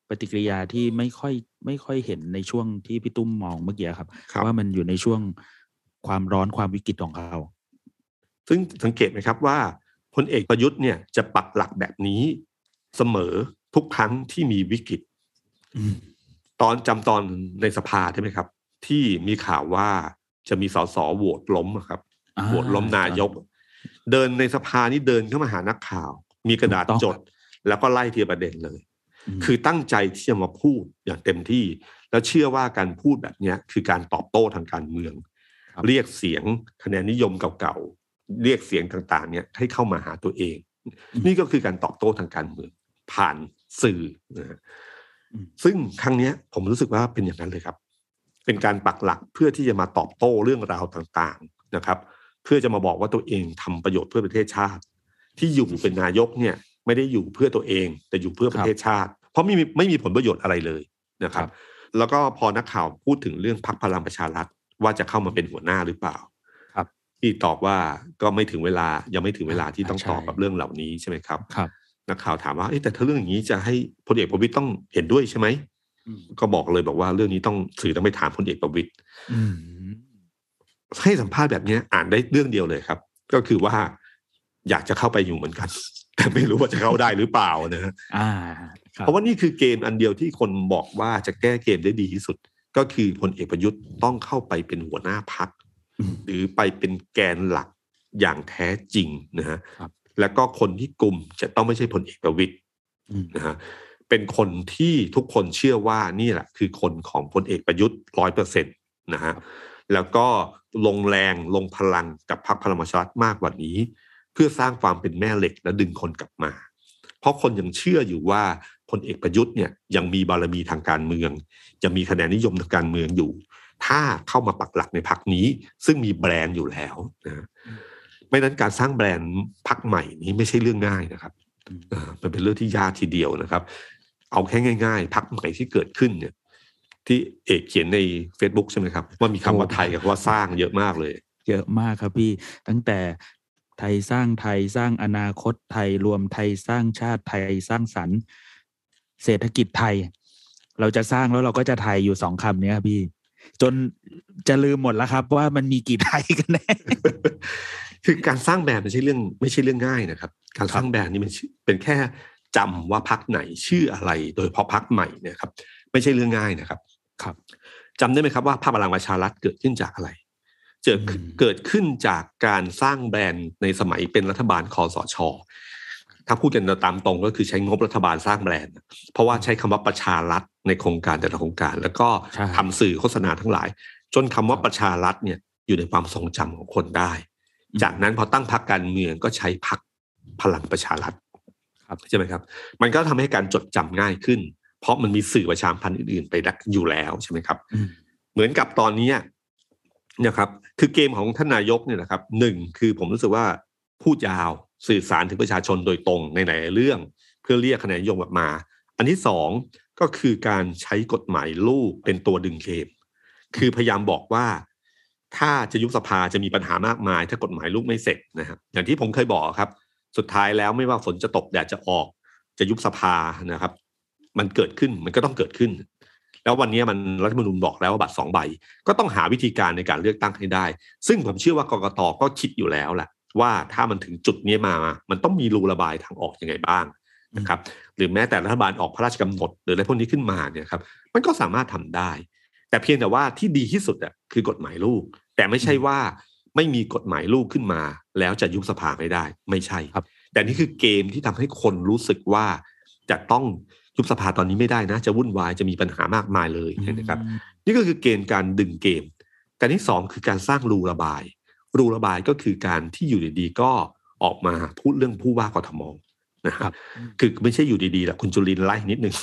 ปฏิกิริยาที่ไม่ค่อยเห็นในช่วงที่พี่ตุ้มมองเมื่อกี้ครับว่ามันอยู่ในช่วงความร้อนความวิกฤตของเขาซึ่งสังเกตไหมครับว่าพลเอกประยุทธ์เนี่ยจะปักหลักแบบนี้เสมอทุกครั้งที่มีวิกฤตตอนจำตอนในสภาใช่ไหมครับที่มีข่าวว่าจะมีสสโหวตล้มครับโหวตล้มนายกเดินในสภานี่เดินเข้ามาหานักข่าวมีกระดาษจดแล้วก็ไล่ทีละประเด็นเลยคือตั้งใจที่จะมาพูดอย่างเต็มที่แล้วเชื่อว่าการพูดแบบนี้คือการตอบโต้ทางการเมืองเรียกเสียงคะแนนนิยมเก่าๆเรียกเสียงต่างๆเนี่ยให้เข้ามาหาตัวเองนี่ก็คือการตอบโต้ทางการเมืองผ่านสื่อนะซึ่งครั้งนี้ผมรู้สึกว่าเป็นอย่างนั้นเลยครับเป็นการปักหลักเพื่อที่จะมาตอบโต้เรื่องราวต่างๆนะครับเพื่อจะมาบอกว่าตัวเองทำประโยชน์เพื่อประเทศชาติที่อยู่เป็นนายกเนี่ยไม่ได้อยู่เพื่อตัวเองแต่อยู่เพื่อประเทศชาติเพราะไม่มีผลประโยชน์อะไรเลยนะครับแล้วก็พอนักข่าวพูดถึงเรื่องพรรคพลังประชารัฐว่าจะเข้ามาเป็นหัวหน้าหรือเปล่าที่ตอบว่าก็ไม่ถึงเวลายังไม่ถึงเวลาที่ต้องตอบกับเรื่องเหล่านี้ใช่ไหมครับนักข่าวถามว่าแต่ถ้าเรื่องอย่างนี้จะให้พลเอกประวิตรต้องเห็นด้วยใช่ไหมก็บอกเลยบอกว่าเรื่องนี้ต้องสื่อต้องไปถามพลเอกประวิตรให้สัมภาษณ์แบบนี้อ่านได้เรื่องเดียวเลยครับก็คือว่าอยากจะเข้าไปอยู่เหมือนกันแต่ไม่รู้ว่าจะเข้าได้หรือเปล่านะฮะเพราะว่านี่คือเกมอันเดียวที่คนบอกว่าจะแก้เกมได้ดีที่สุดก็คือพลเอกประยุทธ์ต้องเข้าไปเป็นหัวหน้าพรรคหรือไปเป็นแกนหลักอย่างแท้จริงนะฮะแล้วก็คนที่กลุ่มจะต้องไม่ใช่พลเอกประวิตรนะฮะเป็นคนที่ทุกคนเชื่อว่านี่แหละคือคนของพลเอกประยุทธ์ 100% นะฮะแล้วก็ลงแรงลงพลังกับพรรคพลังประชารัฐมากกว่านี้เพื่อสร้างความเป็นแม่เหล็กและดึงคนกลับมาเพราะคนยังเชื่ออยู่ว่าพลเอกประยุทธ์เนี่ยยังมีบารมีทางการเมืองจะมีคะแนนนิยมทางการเมืองอยู่ถ้าเข้ามาปักหลักในพรรคนี้ซึ่งมีแบรนด์อยู่แล้วนะไม่นั้นการสร้างแบรนด์พรรคใหม่นี้ไม่ใช่เรื่องง่ายนะครับมันเป็นเรื่องที่ยากทีเดียวนะครับเอาแค่ง่ายๆพรรคใหม่ที่เกิดขึ้นเนี่ย ที่เอกเขียนใน Facebook ใช่ไหมครับว่ามีคำว่าไทยกับว่าสร้างเยอะมากเลยเยอะมากครับพี่ตั้งแต่ไทยสร้างไทยสร้างอนาคตไทยรวมไทยสร้างชาติไทยสร้างสรรค์เศรษฐกิจไทยเราจะสร้างแล้วเราก็จะไทยอยู่สองคำนี้ครับพี่จนจะลืมหมดแล้วครับว่ามันมีกี่ไทยกันแน่คือการสร้างแบรนด์ไม่ใช่เรื่องง่ายนะครับการสร้างแบรนด์นี่มันเป็นแค่จำว่าพรรคไหนชื่ออะไรโดยเฉพาะพรรคใหม่เนี่ยครับไม่ใช่เรื่องง่ายนะครับครับจำได้ไหมครับว่าพรรคพลังประชารัฐเกิดขึ้นจากอะไรเกิดขึ้นจากการสร้างแบรนด์ในสมัยเป็นรัฐบาลคสช.ถ้าพูดกันตามตรงก็คือใช้งบรัฐบาลสร้างแบรนด์เพราะว่าใช้คำว่าประชารัฐในโครงการแต่ละโครงการแล้วก็ทำสื่อโฆษณาทั้งหลายจนคำว่าประชารัฐเนี่ยอยู่ในความทรงจำของคนได้จากนั้นพอตั้งพรรคการเมืองก็ใช้พรรคพลังประชารัฐใช่ไหมครับมันก็ทำให้การจดจำง่ายขึ้นเพราะมันมีสื่อประชาสัมพันธ์อื่นๆไปอยู่แล้วใช่ไหมครับเหมือนกับตอนนี้นะครับคือเกมของท่านนายกเนี่ยนะครับหนึ่งคือผมรู้สึกว่าพูดยาวสื่อสารถึงประชาชนโดยตรงในหลายเรื่องเพื่อเรียกคะแนนนิยมออกมาอันที่สองก็คือการใช้กฎหมายลูกเป็นตัวดึงเกมคือพยายามบอกว่าถ้าจะยุบสภาจะมีปัญหามากมายถ้ากฎหมายลูกไม่เสร็จนะครับอย่างที่ผมเคยบอกครับสุดท้ายแล้วไม่ว่าฝนจะตกแดดจะออกจะยุบสภานะครับมันเกิดขึ้นมันก็ต้องเกิดขึ้นแล้ววันนี้มันรัฐธรรมนูญบอกแล้วว่าบัตร2ใบก็ต้องหาวิธีการในการเลือกตั้งให้ได้ซึ่งผมเชื่อว่ากกต.ก็คิดอยู่แล้วแหละว่าถ้ามันถึงจุดนี้มามันต้องมีรูระบายทางออกยังไงบ้างนะครับหรือแม้แต่รัฐบาลออกพระราชกำหนดหรืออะไรพวกนี้ขึ้นมาเนี่ยครับมันก็สามารถทำได้แต่เพียงแต่ว่าที่ดีที่สุดอ่ะคือกฎหมายลูกแต่ไม่ใช่ว่าไม่มีกฎหมายลูกขึ้นมาแล้วจะยุบสภาไม่ได้ไม่ใช่ครับแต่นี่คือเกมที่ทำให้คนรู้สึกว่าจะต้องยุบสภาตอนนี้ไม่ได้นะจะวุ่นวายจะมีปัญหามากมายเลยนะครับนี่ก็คือเกณฑ์การดึงเกมการที่สองคือการสร้างรูระบายก็คือการที่อยู่ดีๆก็ออกมาพูดเรื่องผู้ว่ากทม.นะครับคือไม่ใช่อยู่ดีๆแหละคุณจุรินทร์ไล่นิดนึง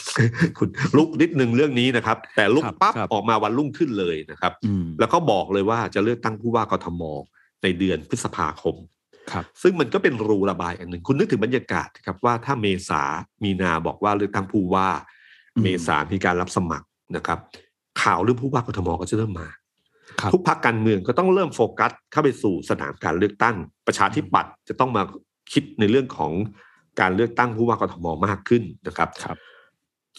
คุณลุกนิดนึงเรื่องนี้นะครับแต่ลุกปั๊บออกมาวันรุ่งขึ้นเลยนะครับแล้วก็บอกเลยว่าจะเลือกตั้งผู้ว่ากทม.ในเดือนพฤษภาคมซึ่งมันก็เป็นรูระบายอันหนึ่งคุณนึกถึงบรรยากาศครับว่าถ้าเมษามีนาบอกว่าเลือกตั้งผู้ว่าเมษามีการรับสมัครนะครับข่าวเรื่องผู้ว่ากทม.ก็จะเริ่มมาทุกพรรคการเมืองก็ต้องเริ่มโฟกัสเข้าไปสู่สนามการเลือกตั้งประชาธิปัตย์จะต้องมาคิดในเรื่องของการเลือกตั้งผู้ว่ากทม.มากขึ้นนะครับ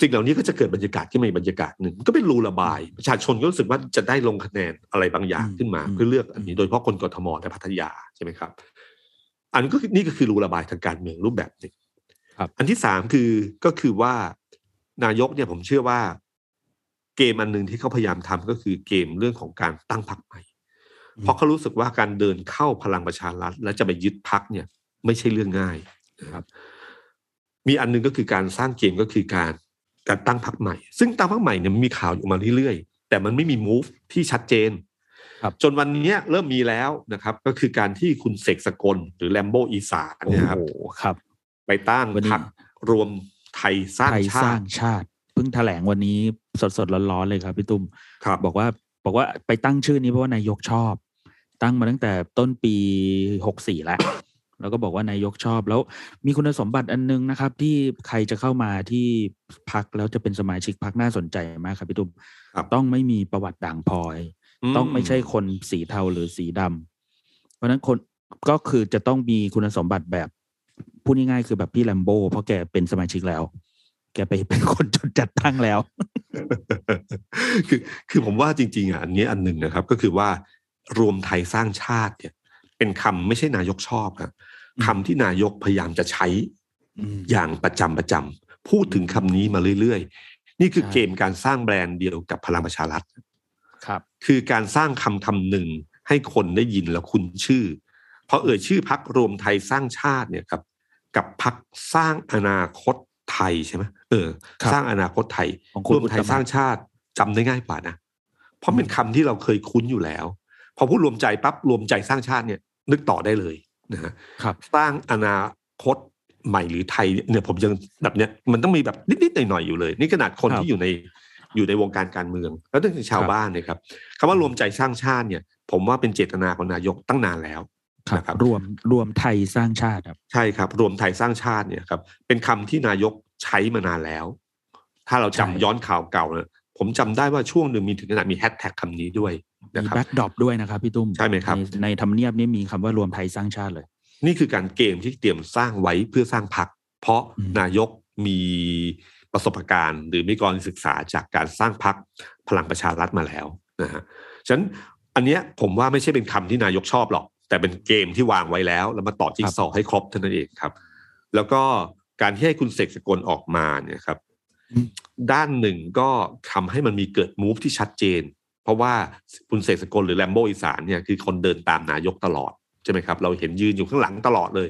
สิ่งเหล่านี้ก็จะเกิดบรรยากาศที่มีบรรยากาศหนึ่งก็เป็นรูระบายประชาชนก็รู้สึกว่าจะได้ลงคะแนนอะไรบางอย่างขึ้นมาเพื่อเลือกอันนี้โดยเฉพาะคนกทม.และพัทยาใช่ไหมครับอันก็นี่ก็คือรูระบายทางการเมืองรูปแบบหนึ่งอันที่สามก็คือว่านายกเนี่ยผมเชื่อว่าเกมอันนึงที่เขาพยายามทำก็คือเกมเรื่องของการตั้งพรรคใหม่เพราะเขารู้สึกว่าการเดินเข้าพลังประชารัฐและจะไปยึดพรรคเนี่ยไม่ใช่เรื่องง่ายนะครับมีอันนึงก็คือการสร้างเกมก็คือการตั้งพรรคใหม่ซึ่งตั้งพรรคใหม่เนี่ยมีข่าวอยู่มาเรื่อยๆแต่มันไม่มี move ที่ชัดเจนจนวันนี้เริ่มมีแล้วนะครับก็คือการที่คุณเสกสกลหรือแลมโบอีสานเนี่ยครับไปตั้งพรรครวมไทยสร้างชาติเพิ่งแถลงวันนี้สดๆร้อนๆเลยครับพี่ตุ้มบอกว่าไปตั้งชื่อนี้เพราะว่านายกชอบตั้งมาตั้งแต่ต้นปี64แล้ว แล้วก็บอกว่านายกชอบแล้วมีคุณสมบัติอันนึงนะครับที่ใครจะเข้ามาที่พรรคแล้วจะเป็นสมาชิกพรรคน่าสนใจมากครับพี่ตุ้มต้องไม่มีประวัติด่างพร้อยต้องไม่ใช่คนสีเทาหรือสีดำเพราะนั้นคนก็คือจะต้องมีคุณสมบัติแบบพูดง่ายๆคือแบบพี่แลมโบ้เพราะแกเป็นสมาชิกแล้วแกไปเป็นคนจัดตั้งแล้ว คือผมว่าจริงๆอันนี้อันหนึ่งนะครับก็คือว่ารวมไทยสร้างชาติเนี่ยเป็นคำไม่ใช่นายกชอบครับคำที่นายกพยายามจะใช้อย่างประจำพูดถึงคำนี้มาเรื่อยๆนี่คือเกมการสร้างแบรนด์เดียวกับพลังประชารัฐคือการสร้างคำหนึ่งให้คนได้ยินแล้วคุ้นชื่อเพราะเอ่ยชื่อพรรครวมไทยสร้างชาติเนี่ยครับกับพรรคสร้างอนาคตไทยใช่ไหมสร้างอนาคตไทยรวมไทยสร้างชาติจำได้ง่ายกว่านะเพราะเป็นคำที่เราเคยคุ้นอยู่แล้วพอพูดรวมใจปั๊บรวมใจสร้างชาติเนี่ยนึกต่อได้เลยนะฮะสร้างอนาคตใหม่หรือไทยเนี่ยผมยังแบบเนี้ยมันต้องมีแบบนิดๆหน่อยๆอยู่เลยนี่ขนาดคนที่อยู่ในวงการการเมืองแล้วถึงชาวบ้านเนี่ยครับคำว่ารวมใจสร้างชาติเนี่ยผมว่าเป็นเจตนาของนายกตั้งนานแล้วนะครับรวมไทยสร้างชาติครับใช่ครับรวมไทยสร้างชาติเนี่ยครับเป็นคำที่นายกใช้มานานแล้วถ้าเราจำย้อนข่าวเก่าเนี่ย ผมจำได้ว่าช่วงหนึ่งมีถึงขนาดมีแฮชแท็กคำนี้ด้วยนะครับแบ็คดรอปด้วยนะครับพี่ตุ้มใช่ไหมครับในทำเนียบนี่มีคำว่ารวมไทยสร้างชาติเลยนี่คือการเกมที่เตรียมสร้างไว้เพื่อสร้างพรรคเพราะนายกมีประสบการณ์หรือมีการศึกษาจากการสร้างพรรคพลังประชารัฐมาแล้วนะฮะฉะนั้นอันเนี้ยผมว่าไม่ใช่เป็นคำที่นายกชอบหรอกแต่เป็นเกมที่วางไว้แล้วแล้วมาต่อจิ๊กซอว์ให้ครบเท่านั้นเองครับแล้วก็การที่ให้คุณเสกสกลออกมาเนี่ยครับด้านหนึ่งก็ทำให้มันมีเกิดมูฟที่ชัดเจนเพราะว่าคุณเสกสกลหรือแลมโบอีสานเนี่ยคือคนเดินตามนายกตลอดใช่ไหมครับเราเห็นยืนอยู่ข้างหลังตลอดเลย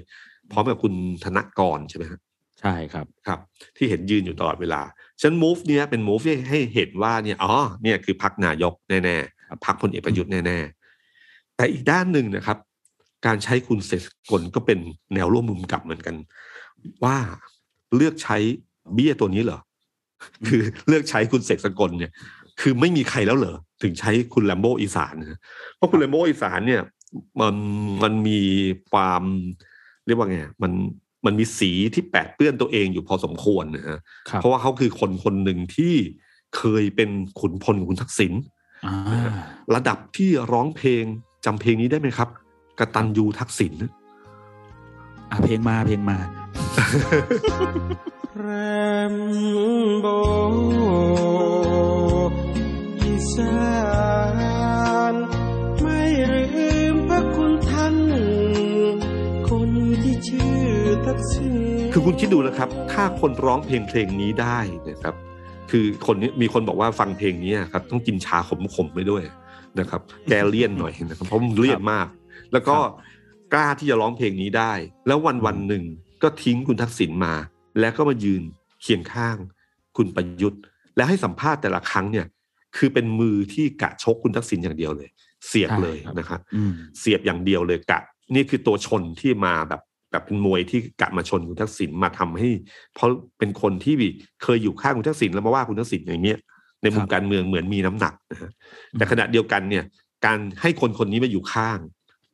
พร้อมกับคุณธนกรใช่ไหมครับใช่ครับครับที่เห็นยืนอยู่ตลอดเวลาฉะนั้นมูฟเนี่ยเป็นมูฟที่ให้เห็นว่าเนี่ยอ๋อเนี่ยคือพรรคนายกแน่ๆพรรคพลเอกประยุทธ์แน่ๆแต่อีกด้านหนึ่งนะครับการใช้คุณเสกสกลก็เป็นแนวร่วมมุมกลับเหมือนกันว่าเลือกใช้เบี้ยตัวนี้เหรอคือเลือกใช้คุณเสกสกลเนี่ยคือไม่มีใครแล้วเหรอถึงใช้คุณแลมโบอีสานเพราะคุณแลมโบอีสานเนี่ยมันมีความเรียกว่าไงมันมีสีที่แปดเปื้อนตัวเองอยู่พอสมควรนะฮะเพราะว่าเขาคือคนคนหนึ่งที่เคยเป็นขุนพลของคุณทักษิณระดับที่ร้องเพลงจำเพลงนี้ได้ไหมครับกตัญญูทักษิณเพลงมาแรมโบอีสานไม่ลืมพระคุณท่านคนที่ชื่อทักษิณคือคุณคิดดูนะครับถ้าคนร้องเพลงนี้ได้นะครับคือคนนี้มีคนบอกว่าฟังเพลงนี้ครับต้องกินชาขมๆไปด้วยนะครับแกเลี่ยนหน่อยนะครับเพราะมันเลี่ยนมากแล้วก็กล้าที่จะร้องเพลงนี้ได้แล้ววันๆหนึ่งก็ทิ้งคุณทักษิณมาแล้วก็มายืนเคียงข้างคุณประยุทธ์และให้สัมภาษณ์แต่ละครั้งเนี่ยคือเป็นมือที่กะชกคุณทักษิณอย่างเดียวเลยเสียบเลยนะครับเสียบอย่างเดียวเลยกะนี่คือตัวชนที่มาแบบเป็นมวยที่กะมาชนคุณทักษิณมาทำให้เพราะเป็นคนที่เคยอยู่ข้างคุณทักษิณแล้วมาว่าคุณทักษิณอย่างเงี้ยในมุมการเมืองเหมือนมีน้ำหนักนะฮะแต่ขณะเดียวกันเนี่ยการให้คนนี้มาอยู่ข้าง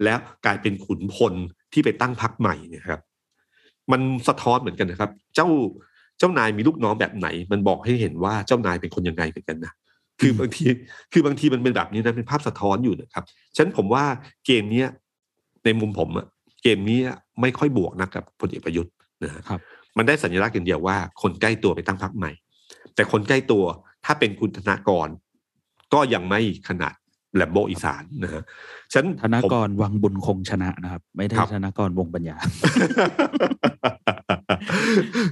แล้วกลายเป็นขุนพลที่ไปตั้งพรรคใหม่เนี่ยครับมันสะท้อนเหมือนกันนะครับเจ้านายมีลูกน้องแบบไหนมันบอกให้เห็นว่าเจ้านายเป็นคนยังไงเหมือนกันนะคือบางทีมันเป็นแบบนี้นะเป็นภาพสะท้อนอยู่นะครับฉะนั้นผมว่าเกมนี้ในมุมผมอะเกมนี้ไม่ค่อยบวกนะกับพลเอกประยุทธ์นะครับมันได้สัญลักษณ์อย่างเดียวว่าคนใกล้ตัวไปตั้งพรรคใหม่แต่คนใกล้ตัวถ้าเป็นคุณธนากรก็ยังไม่ขนาดแลมโบอีสานนะฮะฉันธนากรวังบุญคงชนะนะครับไม่ได้ธนากรวงปัญญา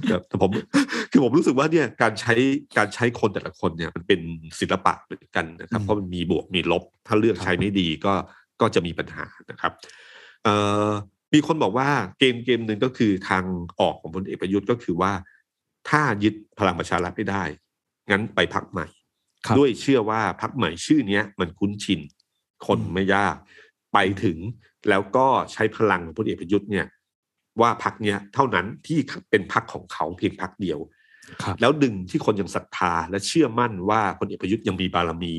แต่ผมรู้สึกว่าเนี่ยการใช้คนแต่ละคนเนี่ยมันเป็นศิลปะเหมือนกันนะครับเพราะมันมีบวกมีลบถ้าเลือกใช้ไม่ดีก็จะมีปัญหานะครับมีคนบอกว่าเกมนึงก็คือทางออกของพลเอกประยุทธ์ก็คือว่าถ้ายึดพลังประชารัฐไม่ได้งั้นไปพรรคใหม่ด้วยเชื่อว่าพรรคใหม่ชื่อนี้มันคุ้นชินคนไม่ยากไปถึงแล้วก็ใช้พลังของพลเอกประยุทธ์เนี่ยว่าพรรคเนี้ยเท่านั้นที่เป็นพรรคของเขาเพียงพรรคเดียวแล้วดึงที่คนยังศรัทธาและเชื่อมั่นว่าพลเอกประยุทธ์ยังมีบารมี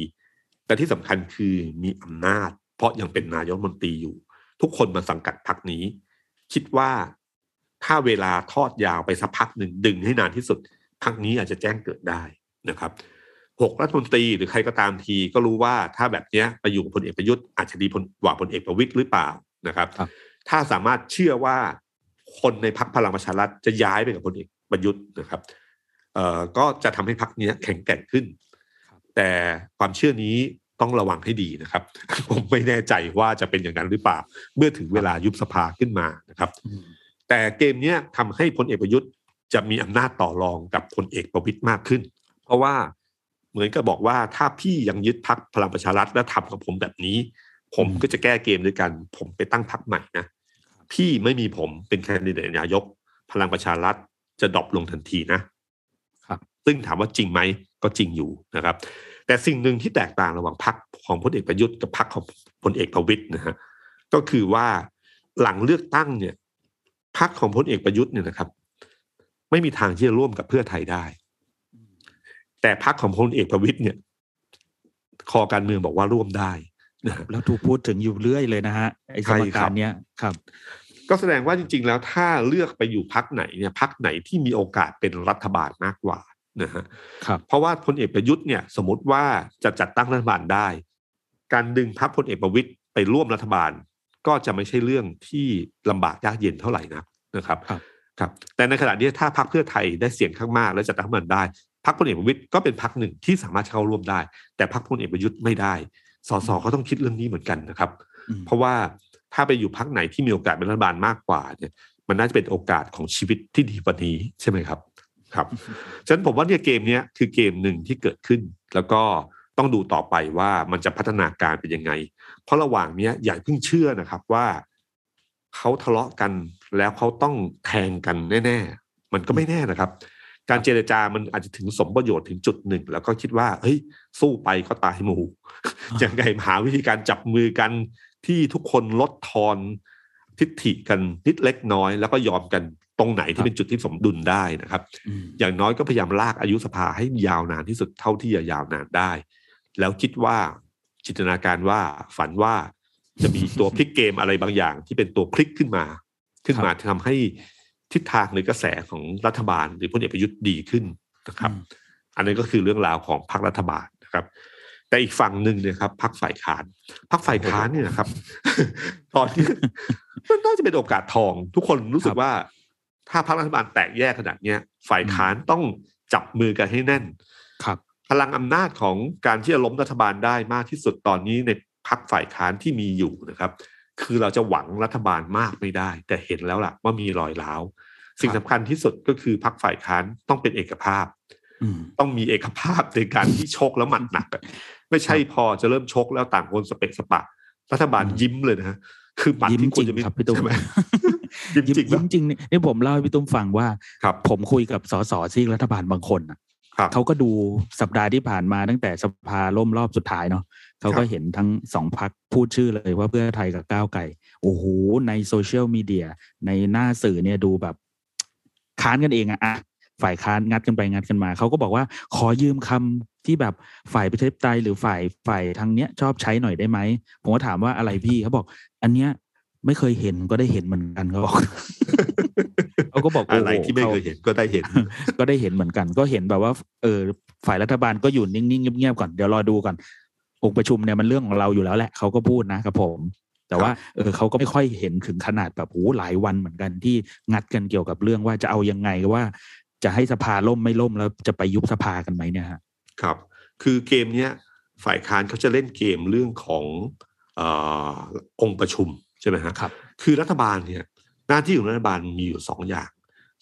แต่ที่สำคัญคือมีอำนาจเพราะยังเป็นนายกรัฐมนตรีอยู่ทุกคนมาสังกัดพรรคนี้คิดว่าถ้าเวลาทอดยาวไปสักพักหนึ่งดึงให้นานที่สุดพรรคนี้อาจจะแจ้งเกิดได้นะครับ6รัฐมนตรีหรือใครก็ตามทีก็รู้ว่าถ้าแบบนี้ไปอยู่พลเอกประยุทธ์อาจจะดีกว่าพลเอกประวิตรหรือเปล่านะครับถ้าสามารถเชื่อว่าคนในพรรคพลังประชารัฐจะย้ายไปกับพลเอกประยุทธ์นะครับก็จะทำให้พรรคนี้แข็งแกร่งขึ้นแต่ความเชื่อนี้ต้องระวังให้ดีนะครับผมไม่แน่ใจว่าจะเป็นอย่างนั้นหรือเปล่าเมื่อถึงเวลายุบสภาขึ้นมานะครับแต่เกมนี้ทำให้พลเอกประยุทธ์จะมีอำนาจต่อรองกับพลเอกประวิตรมากขึ้นเพราะว่าเหมือนกับบอกว่าถ้าพี่ยังยึดพรรคพลังประชารัฐและทำกับผมแบบนี้ผมก็จะแก้เกมด้วยกันผมไปตั้งพรรคใหม่นะพี่ไม่มีผมเป็นแคนดิเดตนายกพลังประชารัฐจะดรอปลงทันทีนะครับซึ่งถามว่าจริงไหมก็จริงอยู่นะครับแต่สิ่งหนึ่งที่แตกต่างระหว่างพรรคของพลเอกประยุทธ์กับพรรคของพลเอกประวิตรนะฮะก็คือว่าหลังเลือกตั้งเนี่ยพรรคของพลเอกประยุทธ์เนี่ยนะครับไม่มีทางที่จะร่วมกับเพื่อไทยได้แต่พรรคของพลเอกประวิตรเนี่ยคอการเมืองบอกว่าร่วมได้แล้วถูกพูดถึงอยู่เรื่อยเลยนะฮะไอ้สมการเนี้ยครับก็แสดงว่าจริงๆแล้วถ้าเลือกไปอยู่พรรคไหนเนี่ยพรรคไหนที่มีโอกาสเป็นรัฐบาลมากกว่า นะฮะเพราะว่าพลเอกประยุทธ์เนี่ยสมมติว่าจะจัดตั้งรัฐบาลได้การดึงพรรคพลเอกประวิตรไปร่วมรัฐบาลก็จะไม่ใช่เรื่องที่ลำบากยากเย็นเท่าไหร่นะครับครับแต่ในขณะนี้ถ้าพรรคเพื่อไทยได้เสียงข้างมากแล้วจัดตั้งรัฐบาลได้พรรคพลเอกประวิตรก็เป็นพรรคหนึ่งที่สามารถเข้าร่วมได้แต่พรรคพลเอกประยุทธ์ไม่ได้ส.ส.ก็ต้องคิดเรื่องนี้เหมือนกันนะครับเพราะว่าถ้าไปอยู่พรรคไหนที่มีโอกาสเป็นรัฐบาลมากกว่าเนี่ยมันน่าจะเป็นโอกาสของชีวิตที่ดีกว่านี้ใช่ไหมครับครับฉะนั้นผมว่าเนี่ยเกมนี้คือเกมหนึ่งที่เกิดขึ้นแล้วก็ต้องดูต่อไปว่ามันจะพัฒนาการเป็นยังไงเพราะระหว่างนี้อย่าเพิ่งเชื่อนะครับว่าเขาทะเลาะกันแล้วเขาต้องแทงกันแน่ๆมันก็ไม่แน่นะครับการเจรจามันอาจจะถึงสมประโยชน์ถึงจุดหนึ่งแล้วก็คิดว่าเฮ้ยสู้ไปก็ตายหมู่ยังไงหาวิธีการจับมือกันที่ทุกคนลดทอนทิฐิกันนิดเล็กน้อยแล้วก็ยอมกันตรงไหนที่เป็นจุดที่สมดุลได้นะครับอย่างน้อยก็พยายามลากอายุสภาให้ยาวนานที่สุดเท่าที่จะยาวนานได้แล้วคิดว่าจินตนาการว่าฝันว่าจะมีตัวพลิกเกมอะไรบางอย่างที่เป็นตัวพลิกขึ้นมาทำให้ทิศทางหรือกระแสของรัฐบาลหรือพลเอกประยุทธ์ดีขึ้นนะครับอันนี้ก็คือเรื่องราวของพรรครัฐบาลนะครับแต่อีกฝั่งหนึ่งเนี่ยครับพรรคฝ่ายค้านเนี่ยนะครับตอนนี้มันน่าจะเป็นโอกาสทองทุกคนรู้สึกว่าถ้าพรรครัฐบาลแตกแยกขนาดเนี้ยฝ่ายค้านต้องจับมือกันให้แน่นครับพลังอำนาจของการที่จะล้มรัฐบาลได้มากที่สุดตอนนี้ในพรรคฝ่ายค้านที่มีอยู่นะครับคือเราจะหวังรัฐบาลมากไม่ได้แต่เห็นแล้วล่ะว่ามีรอยร้าวสิ่งสำคัญที่สุดก็คือพรรคฝ่ายค้านต้องเป็นเอกภาพต้องมีเอกภาพในการที่ชกแล้วหมัดหนักไม่ใช่พอจะเริ่มชกแล้วต่างคนสเปกสปะรัฐบาลยิ้มเลยนะคือหมัดที่คุณจะมีใช่ไหมยิ้มจริงนี่ผมเล่าให้พี่ตุ้มฟังว่าผมคุยกับส.ส.ซีกรัฐบาลบางคนเขาก็ดูสัปดาห์ที่ผ่านมาตั้งแต่สภาล่มรอบสุดท้ายเนาะเขาก็เห็นทั้งสองพรรคพูดชื่อเลยว่าเพื่อไทยกับก้าวไกลโอ้โหในโซเชียลมีเดียในหน้าสื่อเนี่ยดูแบบค้านกันเองอะฝ่ายค้านงัดกันไปงัดกันมาเขาก็บอกว่าขอยืมคำที่แบบฝ่ายประชาธิปไตยหรือฝ่ายทางเนี้ยชอบใช้หน่อยได้ไหมผมก็ถามว่าอะไรพี่เขาบอกอันเนี้ยไม่เคยเห็นก็ได้เห็นเหมือนกันเขาบอกเขาก็บอกอะไรที่ไม่เคยเห็นก็ได้เห็นเหมือนกันก็เห็นแบบว่าฝ่ายรัฐบาลก็อยู่นิ่งๆเงียบๆก่อนเดี๋ยวรอดูก่อนองค์ประชุมเนี่ยมันเรื่องของเราอยู่แล้วแหละเขาก็พูดนะครับผมแต่ว่าเขาก็ไม่ค่อยเห็นถึงขนาดแบบโอ้หลายวันเหมือนกันที่งัดกันเกี่ยวกับเรื่องว่าจะเอายังไงว่าจะให้สภาล่มไม่ล่มแล้วจะไปยุบสภากันไหมเนี่ยครับคือเกมเนี้ยฝ่ายค้านเขาจะเล่นเกมเรื่องขององค์ประชุมใช่ไหมฮะครับคือรัฐบาลเนี่ยหน้าที่ของรัฐบาลมีอยู่2อย่าง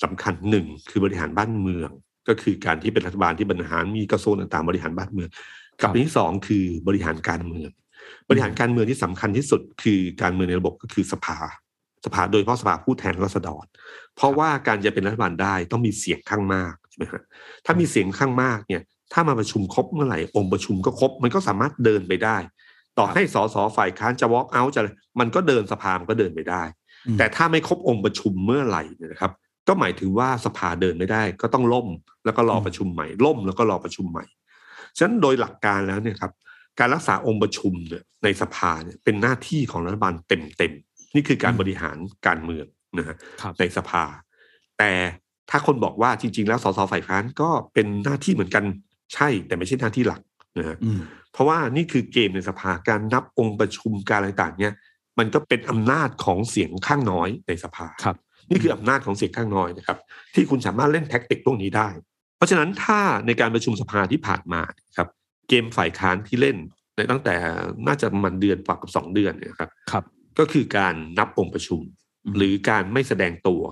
สำคัญหนึ่งคือบริหารบ้านเมืองก็คือการที่เป็นรัฐบาลที่บริหารมีกระทรวงต่างๆบริหารบ้านเมืองกับอันที่สองคือบริหารการเมืองที่สำคัญที่สุดคือการเมืองในระบบก็คือสภาโดยเฉพาะสภาผู้แทนราษฎรเพราะว่าการจะเป็นรัฐบาลได้ต้องมีเสียงข้างมากใช่ไหมครับถ้ามีเสียงข้างมากเนี่ยถ้ามาประชุมครบเมื่อไหร่องค์ประชุมก็ครบมันก็สามารถเดินไปได้ต่อให้ส.ส.ฝ่ายค้านจะ walk out จะมันก็เดินสภามันก็เดินไปได้แต่ถ้าไม่ครบองค์ประชุมเมื่อไหร่นะครับก็หมายถึงว่าสภาเดินไม่ได้ก็ต้องล่มแล้วก็รอประชุมใหม่ล่มแล้วก็รอประชุมใหม่ฉะนั้นโดยหลักการแล้วเนี่ยครับการรักษาองค์ประชุมในสภาเนี่ยเป็นหน้าที่ของรัฐบาลเต็มนี่คือการบริหารการเมืองนะฮะในสภาแต่ถ้าคนบอกว่าจริงๆแล้วส.ส.ฝ่ายค้านก็เป็นหน้าที่เหมือนกันใช่แต่ไม่ใช่หน้าที่หลักนะฮะเพราะว่านี่คือเกมในสภาการนับองค์ประชุมการอะไรต่างเนี่ยมันก็เป็นอำนาจของเสียงข้างน้อยในสภาครับนี่คืออำนาจของเสียงข้างน้อยนะครับที่คุณสามารถเล่นแท็กติกพวกนี้ได้เพราะฉะนั้นถ้าในการประชุมสภาที่ผ่านมาครับเกมฝ่ายค้านที่เล่นในตั้งแต่น่าจะประมาณเดือนกว่ากับ2เดือนนะครับก็คือการนับองค์ประชุมหรือการไม่แสดงตัว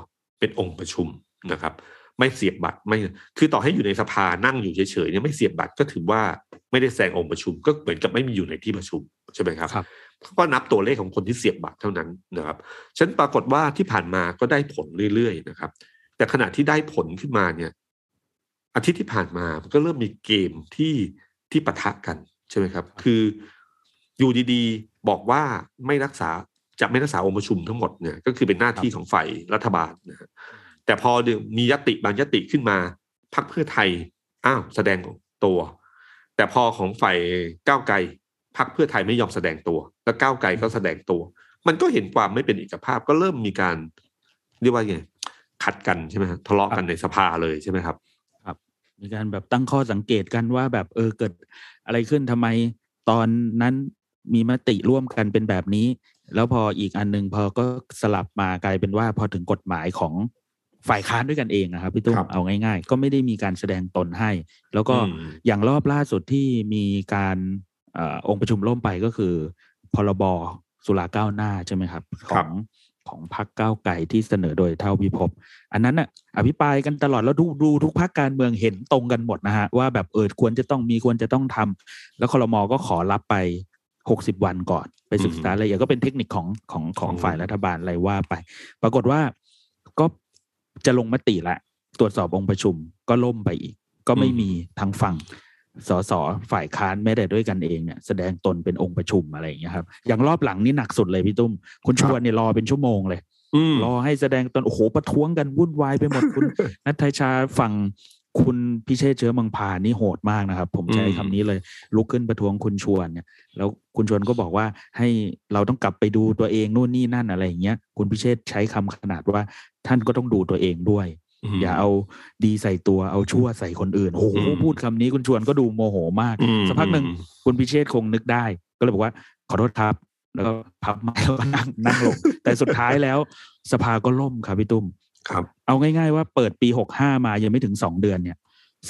เป็นองค์ประชุมนะครับไม่เสียบบัตรไม่คือต่อให้อยู่ในสภานั่งอยู่เฉยๆเนี่ยไม่เสียบบัตรก็ถือว่าไม่ได้แสดงองค์ประชุมก็เหมือนกับไม่มีอยู่ในที่ประชุมใช่ไหมครับก็นับตัวเลขของคนที่เสียบบัตรเท่านั้นนะครับฉันปรากฏว่าที่ผ่านมาก็ได้ผลเรื่อยๆนะครับแต่ขณะที่ได้ผลขึ้นมาเนี่ยอาทิตย์ที่ผ่านมาก็เริ่มมีเกมที่ปะทะกันใช่ไหมครับคืออยู่ดีๆบอกว่าจะไม่รักษาองค์ประชุมทั้งหมดเนี่ยก็คือเป็นหน้าที่ของฝ่ายรัฐบาลนะแต่พอมีญัตติบางญัตติขึ้นมาพรรคเพื่อไทยอ้าวแสดงตัวแต่พอของฝ่ายก้าวไกลพรรคเพื่อไทยไม่ยอมแสดงตัวแล้วก้าวไกลก็แสดงตัวมันก็เห็นความไม่เป็นเอกภาพก็เริ่มมีการเรียกว่าไงขัดกันใช่ไหมฮะทะเลาะกันในสภาเลยใช่ไหมครับ มีการแบบตั้งข้อสังเกตกันว่าแบบเกิดอะไรขึ้นทำไมตอนนั้นมีมติร่วมกันเป็นแบบนี้แล้วพออีกอันนึงพอก็สลับมากลายเป็นว่าพอถึงกฎหมายของฝ่ายค้านด้วยกันเองนะครับพี่ตุ้มเอาง่ายๆก็ไม่ได้มีการแสดงตนให้แล้วก็อย่างรอบล่าสุดที่มีการองค์ประชุมล่มไปก็คือพรบสุราก้าวหน้าใช่ไหมครับของพรรคก้าวไกลที่เสนอโดยเท่าพิภพอันนั้นน่ะอภิปรายกันตลอดแล้วดูทุกพรรคการเมืองเห็นตรงกันหมดนะฮะว่าแบบควรจะต้องทำแล้วครม.ก็ขอรับไป60วันก่อนไปศึกษาอะไรอย่างก็เป็นเทคนิคของฝ่ายรัฐบาลอะไรว่าไปปรากฏว่าก็จะลงมติละตรวจสอบองค์ประชุมก็ล่มไปอีกก็ไม่มีทางฝั่งสสฝ่ายค้านไม่ได้ด้วยกันเองเนี่ยแสดงตนเป็นองค์ประชุมอะไรอย่างเงี้ยครับอย่างรอบหลังนี่หนักสุดเลยพี่ตุ้มคุณชวนเนี่ยรอเป็นชั่วโมงเลยรอให้แสดงตนโอ้โหประท้วงกันวุ่นวายไปหมดคุณ ณ ทัยชาฝั่งคุณพิเชษเชื้อมังพานี่โหดมากนะครับผมใช้คำนี้เลยลุกขึ้นประท้วงคุณชวนเนี่ยแล้วคุณชวนก็บอกว่าให้เราต้องกลับไปดูตัวเองนู่นนี่นั่นอะไรอย่างเงี้ยคุณพิเชษใช้คำขนาดว่าท่านก็ต้องดูตัวเองด้วยอย่าเอาดีใส่ตัวเอาชั่วใส่คนอื่นโหพูดคำนี้คุณชวนก็ดูโมโหมากสักพักหนึ่งคุณพิเชษคงนึกได้ก็เลยบอกว่าขอโทษครับแล้วก็พับไม้แล้วก็นั่งลงแต่สุดท้ายแล้วสภาก็ล่มครับพี่ตุ้มเอาง่ายๆว่าเปิดปี65มายังไม่ถึง2เดือนเนี่ย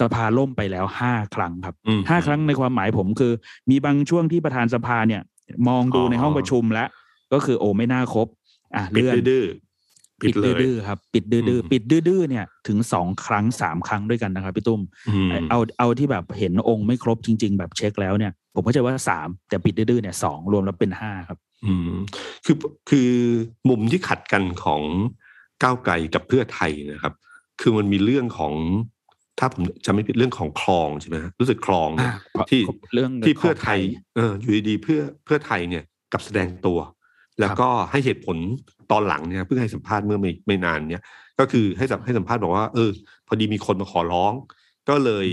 สภาล่มไปแล้ว5ครั้งครับ5ครั้งในความหมายผมคือมีบางช่วงที่ประธานสภาเนี่ยมองดูในห้องประชุมแล้วก็คือโอ้ไม่น่าครบเลื่อนปิดดื้อครับปิดดื้อเนี่ยถึง2ครั้ง3ครั้งด้วยกันนะครับพี่ตุ้มเอาที่แบบเห็นองค์ไม่ครบจริงๆแบบเช็คแล้วเนี่ยผมเข้าใจว่า3แต่ปิดดื้อเนี่ย2รวมแล้วเป็น5ครับคือมุมที่ขัดกันของก้าวไกลกับเพื่อไทยนะครับคือมันมีเรื่องของถ้าผมจะไม่ผิดเรื่องของคลองใช่ไหมรู้สึกคลองเนี่ยที่เพื่อไทยอยู่ดีๆเพื่อไทยเนี่ยกับแสดงตัวแล้วก็ให้เหตุผลตอนหลังเนี่ยเพิ่งให้สัมภาษณ์เมื่อไม่นานเนี่ยก็คือให้สัมภาษณ์บอกว่าพอดีมีคนมาขอร้องก็เลย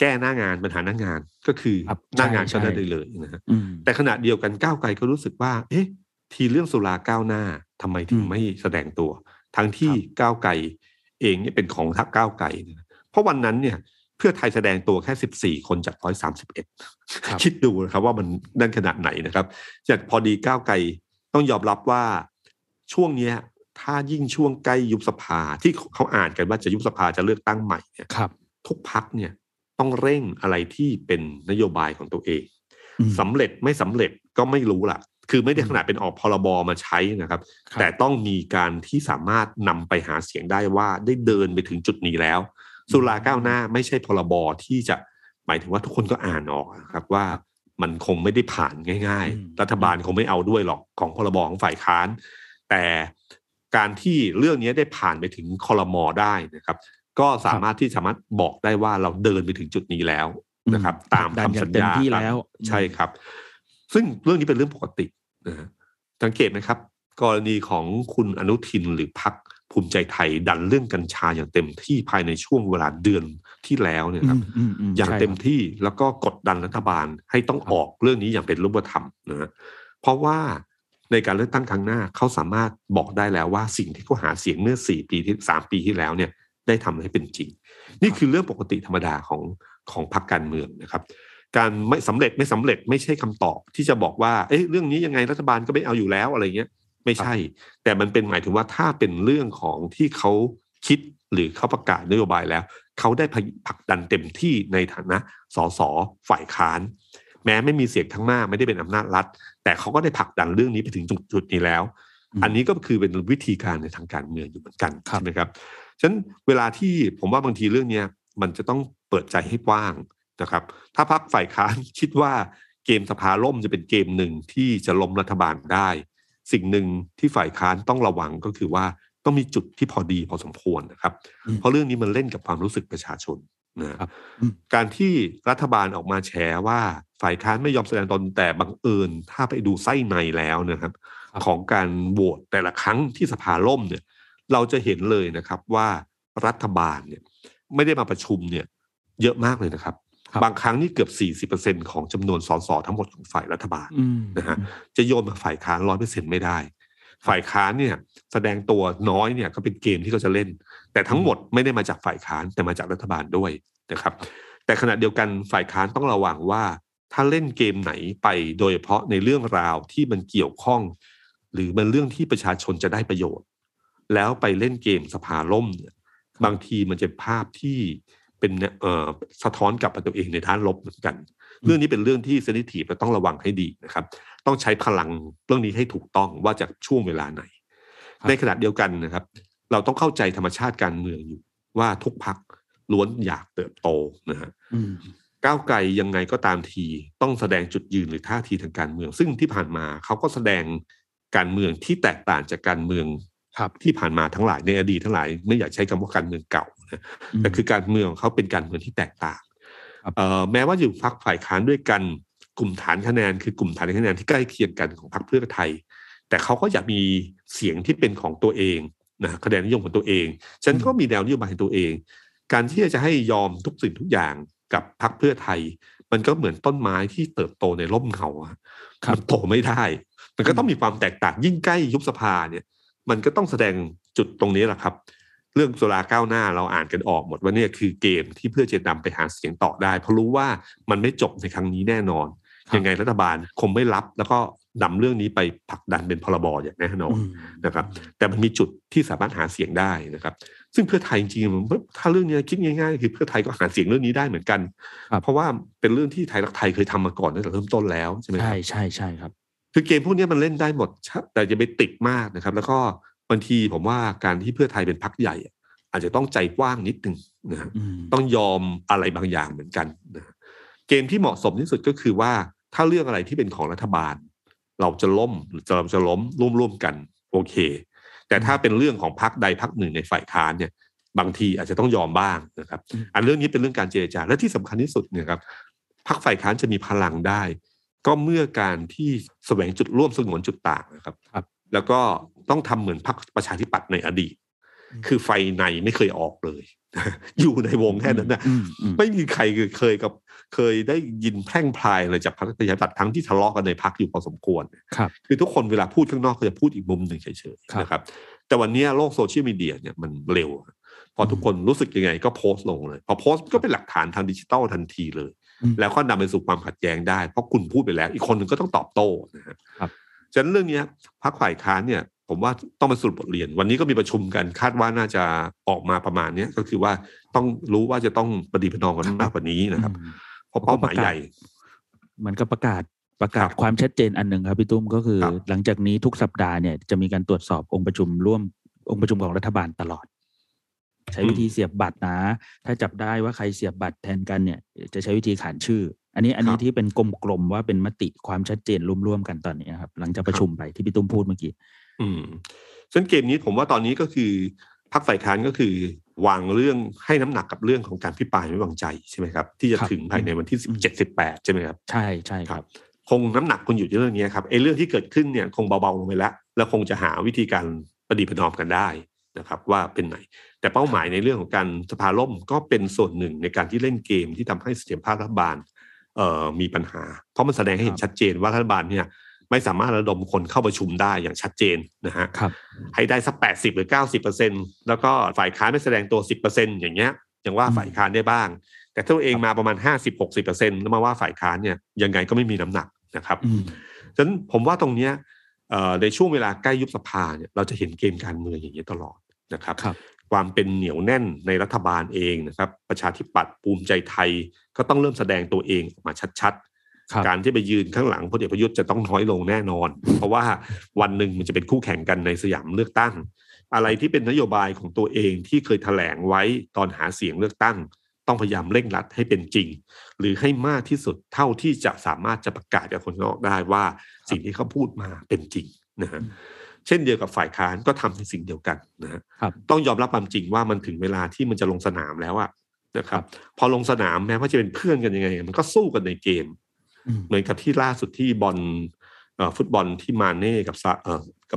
แก้หน้างานปัญหาหน้างานก็คือหน้างานชนะได้เลยนะฮะแต่ขณะเดียวกันก้าวไกลก็รู้สึกว่าเอ๊ะทีเรื่องสุราก้าวหน้าทำไมถึงไม่แสดงตัวทั้งที่ก้าวไกลเองเนี่ยเป็นของพรรคก้าวไกลเพราะวันนั้นเนี่ยเพื่อไทยแสดงตัวแค่14คนจาก131คิดดูนะครับว่ามันนั่นขนาดไหนนะครับแต่พอดีก้าวไกลต้องยอมรับว่าช่วงนี้ถ้ายิ่งช่วงใกล้ยุบสภาที่เขาอ่านกันว่าจะยุบสภาจะเลือกตั้งใหม่เนี่ยทุกพรรคเนี่ยต้องเร่งอะไรที่เป็นนโยบายของตัวเองสำเร็จไม่สำเร็จก็ไม่รู้ล่ะคือไม่ได้ขนาดเป็นออกพรบมาใช้นะครับแต่ต้องมีการที่สามารถนำไปหาเสียงได้ว่าได้เดินไปถึงจุดนี้แล้วสุราก้าวหน้าไม่ใช่พรบที่จะหมายถึงว่าทุกคนก็อ่านออกครับว่ามันคงไม่ได้ผ่านง่ายๆรัฐบาลคงไม่เอาด้วยหรอกของพรบของฝ่ายค้านแต่การที่เรื่องนี้ได้ผ่านไปถึงครม.ได้นะครับก็สามารถบอกได้ว่าเราเดินไปถึงจุดนี้แล้วนะครับตามคำสัญญาแล้วใช่ครับซึ่งเรื่องนี้เป็นเรื่องปกติสังเกตไหมครับกรณีของคุณอนุทินหรือพรรคภูมิใจไทยดันเรื่องกัญชาอย่างเต็มที่ภายในช่วงเวลาเดือนที่แล้วเนี่ยครับอย่างเต็มที่แล้วก็กดดันรัฐบาลให้ต้องออกเรื่องนี้อย่างเป็นรูปธรรมนะเพราะว่าในการเลือกตั้งครั้งหน้าเขาสามารถบอกได้แล้วว่าสิ่งที่เขาหาเสียงเมื่อ3 ปีที่แล้วเนี่ยได้ทำให้เป็นจริงนี่คือเรื่องปกติธรรมดาของพรรคการเมืองนะครับการไม่สำเร็จไม่ใช่คำตอบที่จะบอกว่าเอ๊ะเรื่องนี้ยังไงรัฐบาลก็ไม่เอาอยู่แล้วอะไรเงี้ยไม่ใช่แต่มันเป็นหมายถึงว่าถ้าเป็นเรื่องของที่เขาคิดหรือเขาประกาศนโยบายแล้วเขาได้ผลักดันเต็มที่ในฐานะสสฝ่ายค้านแม้ไม่มีเสียงข้างมากไม่ได้เป็นอำนาจรัฐแต่เขาก็ได้ผลักดันเรื่องนี้ไปถึงจุดนี้แล้วอันนี้ก็คือเป็นวิธีการในทางการเมืองอยู่เหมือนกันใช่ไหมครับฉะนั้นเวลาที่ผมว่าบางทีเรื่องนี้มันจะต้องเปิดใจให้กว้างนะครับถ้าพรรคฝ่ายค้านคิดว่าเกมสภาล่มจะเป็นเกมหนึ่งที่จะล้มรัฐบาลได้สิ่งหนึ่งที่ฝ่ายค้านต้องระวังก็คือว่าต้องมีจุดที่พอดีพอสมควรนะครับเพราะเรื่องนี้มันเล่นกับความรู้สึกประชาชนนะครับการที่รัฐบาลออกมาแฉว่าฝ่ายค้านไม่ยอมแสดงตนแต่บังเอิญถ้าไปดูไส้ในแล้วนะครับของการโหวตแต่ละครั้งที่สภาล่มเนี่ยเราจะเห็นเลยนะครับว่ารัฐบาลเนี่ยไม่ได้มาประชุมเนี่ยเยอะมากเลยนะครับบางครั้งนี่เกือบ 40% ของจำนวนสสทั้งหมดของฝ่ายรัฐบาลนะฮะจะโยนมาฝ่ายค้าน 100% ไม่ได้ฝ่ายค้านเนี่ยแสดงตัวน้อยเนี่ยก็เป็นเกมที่เขาจะเล่นแต่ทั้งหมดไม่ได้มาจากฝ่ายค้านแต่มาจากรัฐบาลด้วย นะครับแต่ขณะเดียวกันฝ่ายค้านต้องระวังว่าถ้าเล่นเกมไหนไปโดยเฉพาะในเรื่องราวที่มันเกี่ยวข้องหรือมันเรื่องที่ประชาชนจะได้ประโยชน์แล้วไปเล่นเกมสภาล่มบางทีมันจะภาพที่เป็นสะท้อนกลับมาตัวเองในทางลบเหมือนกันเรื่องนี้เป็นเรื่องที่เซนซิทีฟและต้องระวังให้ดีนะครับต้องใช้พลังเรื่องนี้ให้ถูกต้องว่าจากช่วงเวลาไหนในขณะเดียวกันนะครับเราต้องเข้าใจธรรมชาติการเมืองอยู่ว่าทุกพรรคล้วนอยากเติบโตนะฮะก้าวไกลยังไงก็ตามทีต้องแสดงจุดยืนหรือท่าทีทางการเมืองซึ่งที่ผ่านมาเขาก็แสดงการเมืองที่แตกต่างจากการเมืองที่ผ่านมาทั้งหลายในอดีตทั้งหลายไม่อยากใช้คำว่าการเมืองเก่านะแต่คือการเมืองเขาเป็นการเมืองที่แตกต่างแม้ว่าอยู่พรรคฝ่ายค้านด้วยกันกลุ่มฐานคะแนนคือกลุ่มฐานคะแนนที่ใกล้เคียงกันของพรรคเพื่อไทยแต่เขาก็อยากมีเสียงที่เป็นของตัวเองนะคะแนนนิยมของตัวเองฉันก็มีแนวนโยบายของตัวเองการที่จะให้ยอมทุกสิ่งทุกอย่างกับพรรคเพื่อไทยมันก็เหมือนต้นไม้ที่เติบโตในร่มเงามันโตไม่ได้มันก็ต้องมีความแตกต่างยิ่งใกล้ยุบสภาเนี่ยมันก็ต้องแสดงจุดตรงนี้แหละครับเรื่องโซลาก้าวหน้าเราอ่านกันออกหมดว่าเนี่ยคือเกมที่เพื่อจะนำไปหาเสียงต่อได้เพราะรู้ว่ามันไม่จบในครั้งนี้แน่นอนยังไงรัฐบาลคงไม่รับแล้วก็นำเรื่องนี้ไปผลักดันเป็นพรบอย่างแน่นอนนะครับแต่มันมีจุดที่สามารถหาเสียงได้นะครับซึ่งเพื่อไทยจริงๆถ้าเรื่องนี้คิดง่ายๆคือเพื่อไทยก็หาเสียงเรื่องนี้ได้เหมือนกันเพราะว่าเป็นเรื่องที่ไทยรักไทยเคยทำมาก่อนตั้งแต่เริ่มต้นแล้วใช่ไหมครับใช่ใช่ครับคือเกมพวกนี้มันเล่นได้หมดแต่จะไปติดมากนะครับแล้วก็บางทีผมว่าการที่เพื่อไทยเป็นพรรคใหญ่อาจจะต้องใจกว้างนิดนึงนะต้องยอมอะไรบางอย่างเหมือนกันนะเกมที่เหมาะสมที่สุดก็คือว่าถ้าเรื่องอะไรที่เป็นของรัฐบาลเราจะล้มหรือเราจะล้มร่วมๆกันโอเคแต่ถ้าเป็นเรื่องของพรรคใดพรรคหนึ่งในฝ่ายค้านเนี่ยบางทีอาจจะต้องยอมบ้างนะครับอันเรื่องนี้เป็นเรื่องการเจรจาและที่สำคัญที่สุดเนี่ยครับพรรคฝ่ายค้านจะมีพลังได้ก็เมื่อการที่แสวงจุดร่วมสงวนจุดต่างนะครับแล้วก็ต้องทำเหมือนพรรคประชาธิปัตย์ในอดีตคือไฟในไม่เคยออกเลยอยู่ในวงแค่นั้นนะไม่มีใครเคยได้ยินแพร่งพรายอะไรจากพรรคประชาธิปัตย์ทั้งที่ทะเลาะกันในพรรคอยู่พอสมควรคือทุกคนเวลาพูดข้างนอกก็จะพูดอีกมุมหนึ่งเฉยๆนะครับแต่วันนี้โลกโซเชียลมีเดียเนี่ยมันเร็วพอทุกคนรู้สึกยังไงก็โพสต์ลงเลยพอโพสต์ก็เป็นหลักฐานทางดิจิทัลทันทีเลยแล้วก็นำไปสู่ความขัดแย้งได้เพราะคุณพูดไปแล้วอีกคนนึงก็ต้องตอบโต้นะครับฉะนั้นเรื่องนี้พรรคฝ่ายค้านเนี่ยผมว่าต้องมาสรุปบทเรียนวันนี้ก็มีประชุมกันคาดว่าน่าจะออกมาประมาณนี้ก็คือว่าต้องรู้ว่าจะต้องปฏิบัติน้องกันมากกว่านี้นะครับเพราะเป้าหมายใหญ่มันก็ประกาศความชัดเจนอันนึงครับพี่ตุ้มก็คือหลังจากนี้ทุกสัปดาห์เนี่ยจะมีการตรวจสอบองค์ประชุมร่วมองค์ประชุมของรัฐบาลตลอดใช้วิธีเสียบบัตรนะถ้าจับได้ว่าใครเสียบบัตรแทนกันเนี่ยจะใช้วิธีขานชื่ออันนี้ที่เป็นกลมๆว่าเป็นมติความชัดเจนร่วมๆกันตอนนี้ครับหลังจากประชุมไปที่พี่ตุ้มพูดเมื่อกี้ฉะนั้นเกมนี้ผมว่าตอนนี้ก็คือพรรคฝ่ายค้านก็คือวางเรื่องให้น้ำหนักกับเรื่องของการพิปรายไม่วางใจใช่ไหมครับที่จะถึงภายในวันที่ 17-18 ใช่ไหมครับใช่ใช่ครับคงน้ำหนักคุณอยู่ที่เรื่องนี้ครับไอ้เรื่องที่เกิดขึ้นเนี่ยคงเบาๆลงไปแล้วคงจะหาวิธีการประดิษฐ์ประดอมกันได้นะครับว่าเป็นไหนแต่เป้าหมายในเรื่องของการสภาล่มก็เป็นส่วนหนึ่งในการที่เล่นเกมที่ทำให้เสถียรภาพรัฐบาลมีปัญหาเพราะมันแสดงให้เห็นชัดเจนว่ารัฐบาลเนี่ยไม่สามารถระดมคนเข้าประชุมได้อย่างชัดเจนนะฮะให้ได้สัก 80 หรือ 90% แล้วก็ฝ่ายค้านไม่แสดงตัว 10% อย่างเงี้ยยังว่าฝ่ายค้านได้บ้างแต่ถ้าตัวเองมาประมาณ 50-60% แล้วมาว่าฝ่ายค้านเนี่ยยังไงก็ไม่มีน้ำหนักนะครับฉะนั้นผมว่าตรงเนี้ยในช่วงเวลาใกล้ยุบสภาเนี่ยเราจะเห็นเกมการเมืองอย่างเงี้ยตลอดนะครับความเป็นเหนียวแน่นในรัฐบาลเองนะครับประชาธิปัตย์ภูมิใจไทยก็ต้องเริ่มแสดงตัวเองออกมาชัดๆการที่ไปยืนข้างหลังพลเอกประยุทธ์จะต้องน้อยลงแน่นอนเพราะว่าวันหนึ่งมันจะเป็นคู่แข่งกันในสยามเลือกตั้งอะไรที่เป็นนโยบายของตัวเองที่เคยแถลงไว้ตอนหาเสียงเลือกตั้งต้องพยายามเร่งรัดให้เป็นจริงหรือให้มากที่สุดเท่าที่จะสามารถจะประกาศกับคนนอกได้ว่าสิ่งที่เขาพูดมาเป็นจริงนะฮะเช่นเดียวกับฝ่ายค้านก็ทำในสิ่งเดียวกันนะต้องยอมรับความจริงว่ามันถึงเวลาที่มันจะลงสนามแล้วอะนะครับพอลงสนามแม้ว่าจะเป็นเพื่อนกันยังไงมันก็สู้กันในเกมเหมือนกับที่ล่าสุดที่บอลฟุตบอลที่มาเน่กั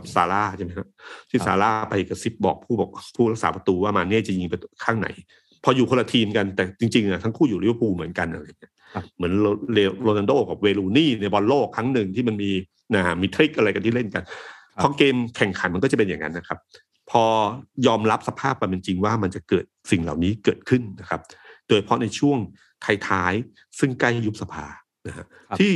บซาร่าใช่ไหมครับที่ซาร่าไปกระซิบบอกผู้รักษาประตูว่ามาเน่จะยิงไปข้างไหนพออยู่คนละทีมกันแต่จริงๆอ่ะทั้งคู่อยู่ลิเวอร์พูลเหมือนกันอะไรอย่างเงี้ยเหมือนโรนัลโดกับเวลูนี่ในบอลโลกครั้งหนึ่งที่มันมีทริคอะไรกันที่เล่นกันพอเกมแข่งขันมันก็จะเป็นอย่างนั้นนะครับพอยอมรับสภาพความเป็นจริงว่ามันจะเกิดสิ่งเหล่านี้เกิดขึ้นนะครับ โดยเฉพาะในช่วงท้ายๆซึ่งใกล้ยุบสภานะฮะที่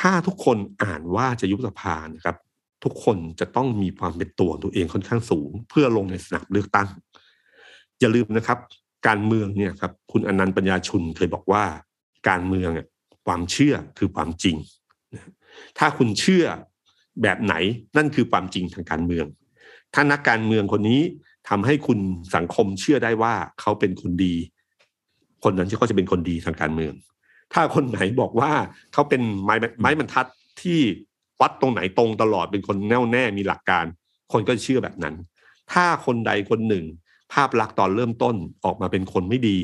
ถ้าทุกคนอ่านว่าจะยุบสภานะครับทุกคนจะต้องมีความเป็นตัวเองค่อนข้างสูงเพื่อลงในสนามเลือกตั้งอย่าลืมนะครับการเมืองเนี่ยครับคุณอนันต์ปัญญาชุนเคยบอกว่าการเมืองความเชื่อคือความจริงถ้าคุณเชื่อแบบไหนนั่นคือความจริงทางการเมืองถ้านักการเมืองคนนี้ทำให้คุณสังคมเชื่อได้ว่าเขาเป็นคนดีคนนั้นก็จะเป็นคนดีทางการเมืองถ้าคนไหนบอกว่าเขาเป็นไม้บรรทัดที่วัดตรงไหนตรงตลอดเป็นคนแน่วแน่มีหลักการคนก็เชื่อแบบนั้นถ้าคนใดคนหนึ่งภาพลักษณ์ตอนเริ่มต้นออกมาเป็นคนไม่ดี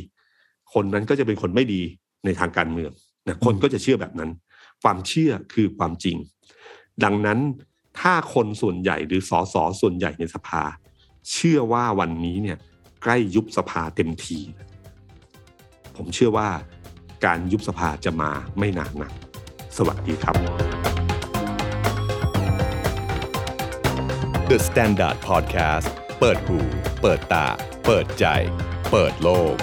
คนนั้นก็จะเป็นคนไม่ดีในทางการเมืองนะคนก็จะเชื่อแบบนั้นความเชื่อคือความจริงดังนั้นถ้าคนส่วนใหญ่หรือสสส่วนใหญ่ในสภาเชื่อว่าวันนี้เนี่ยใกล้ยุบสภาเต็มทีผมเชื่อว่าการยุบสภาจะมาไม่นานนักสวัสดีครับ The Standard Podcast เปิดหูเปิดตาเปิดใจเปิดโลก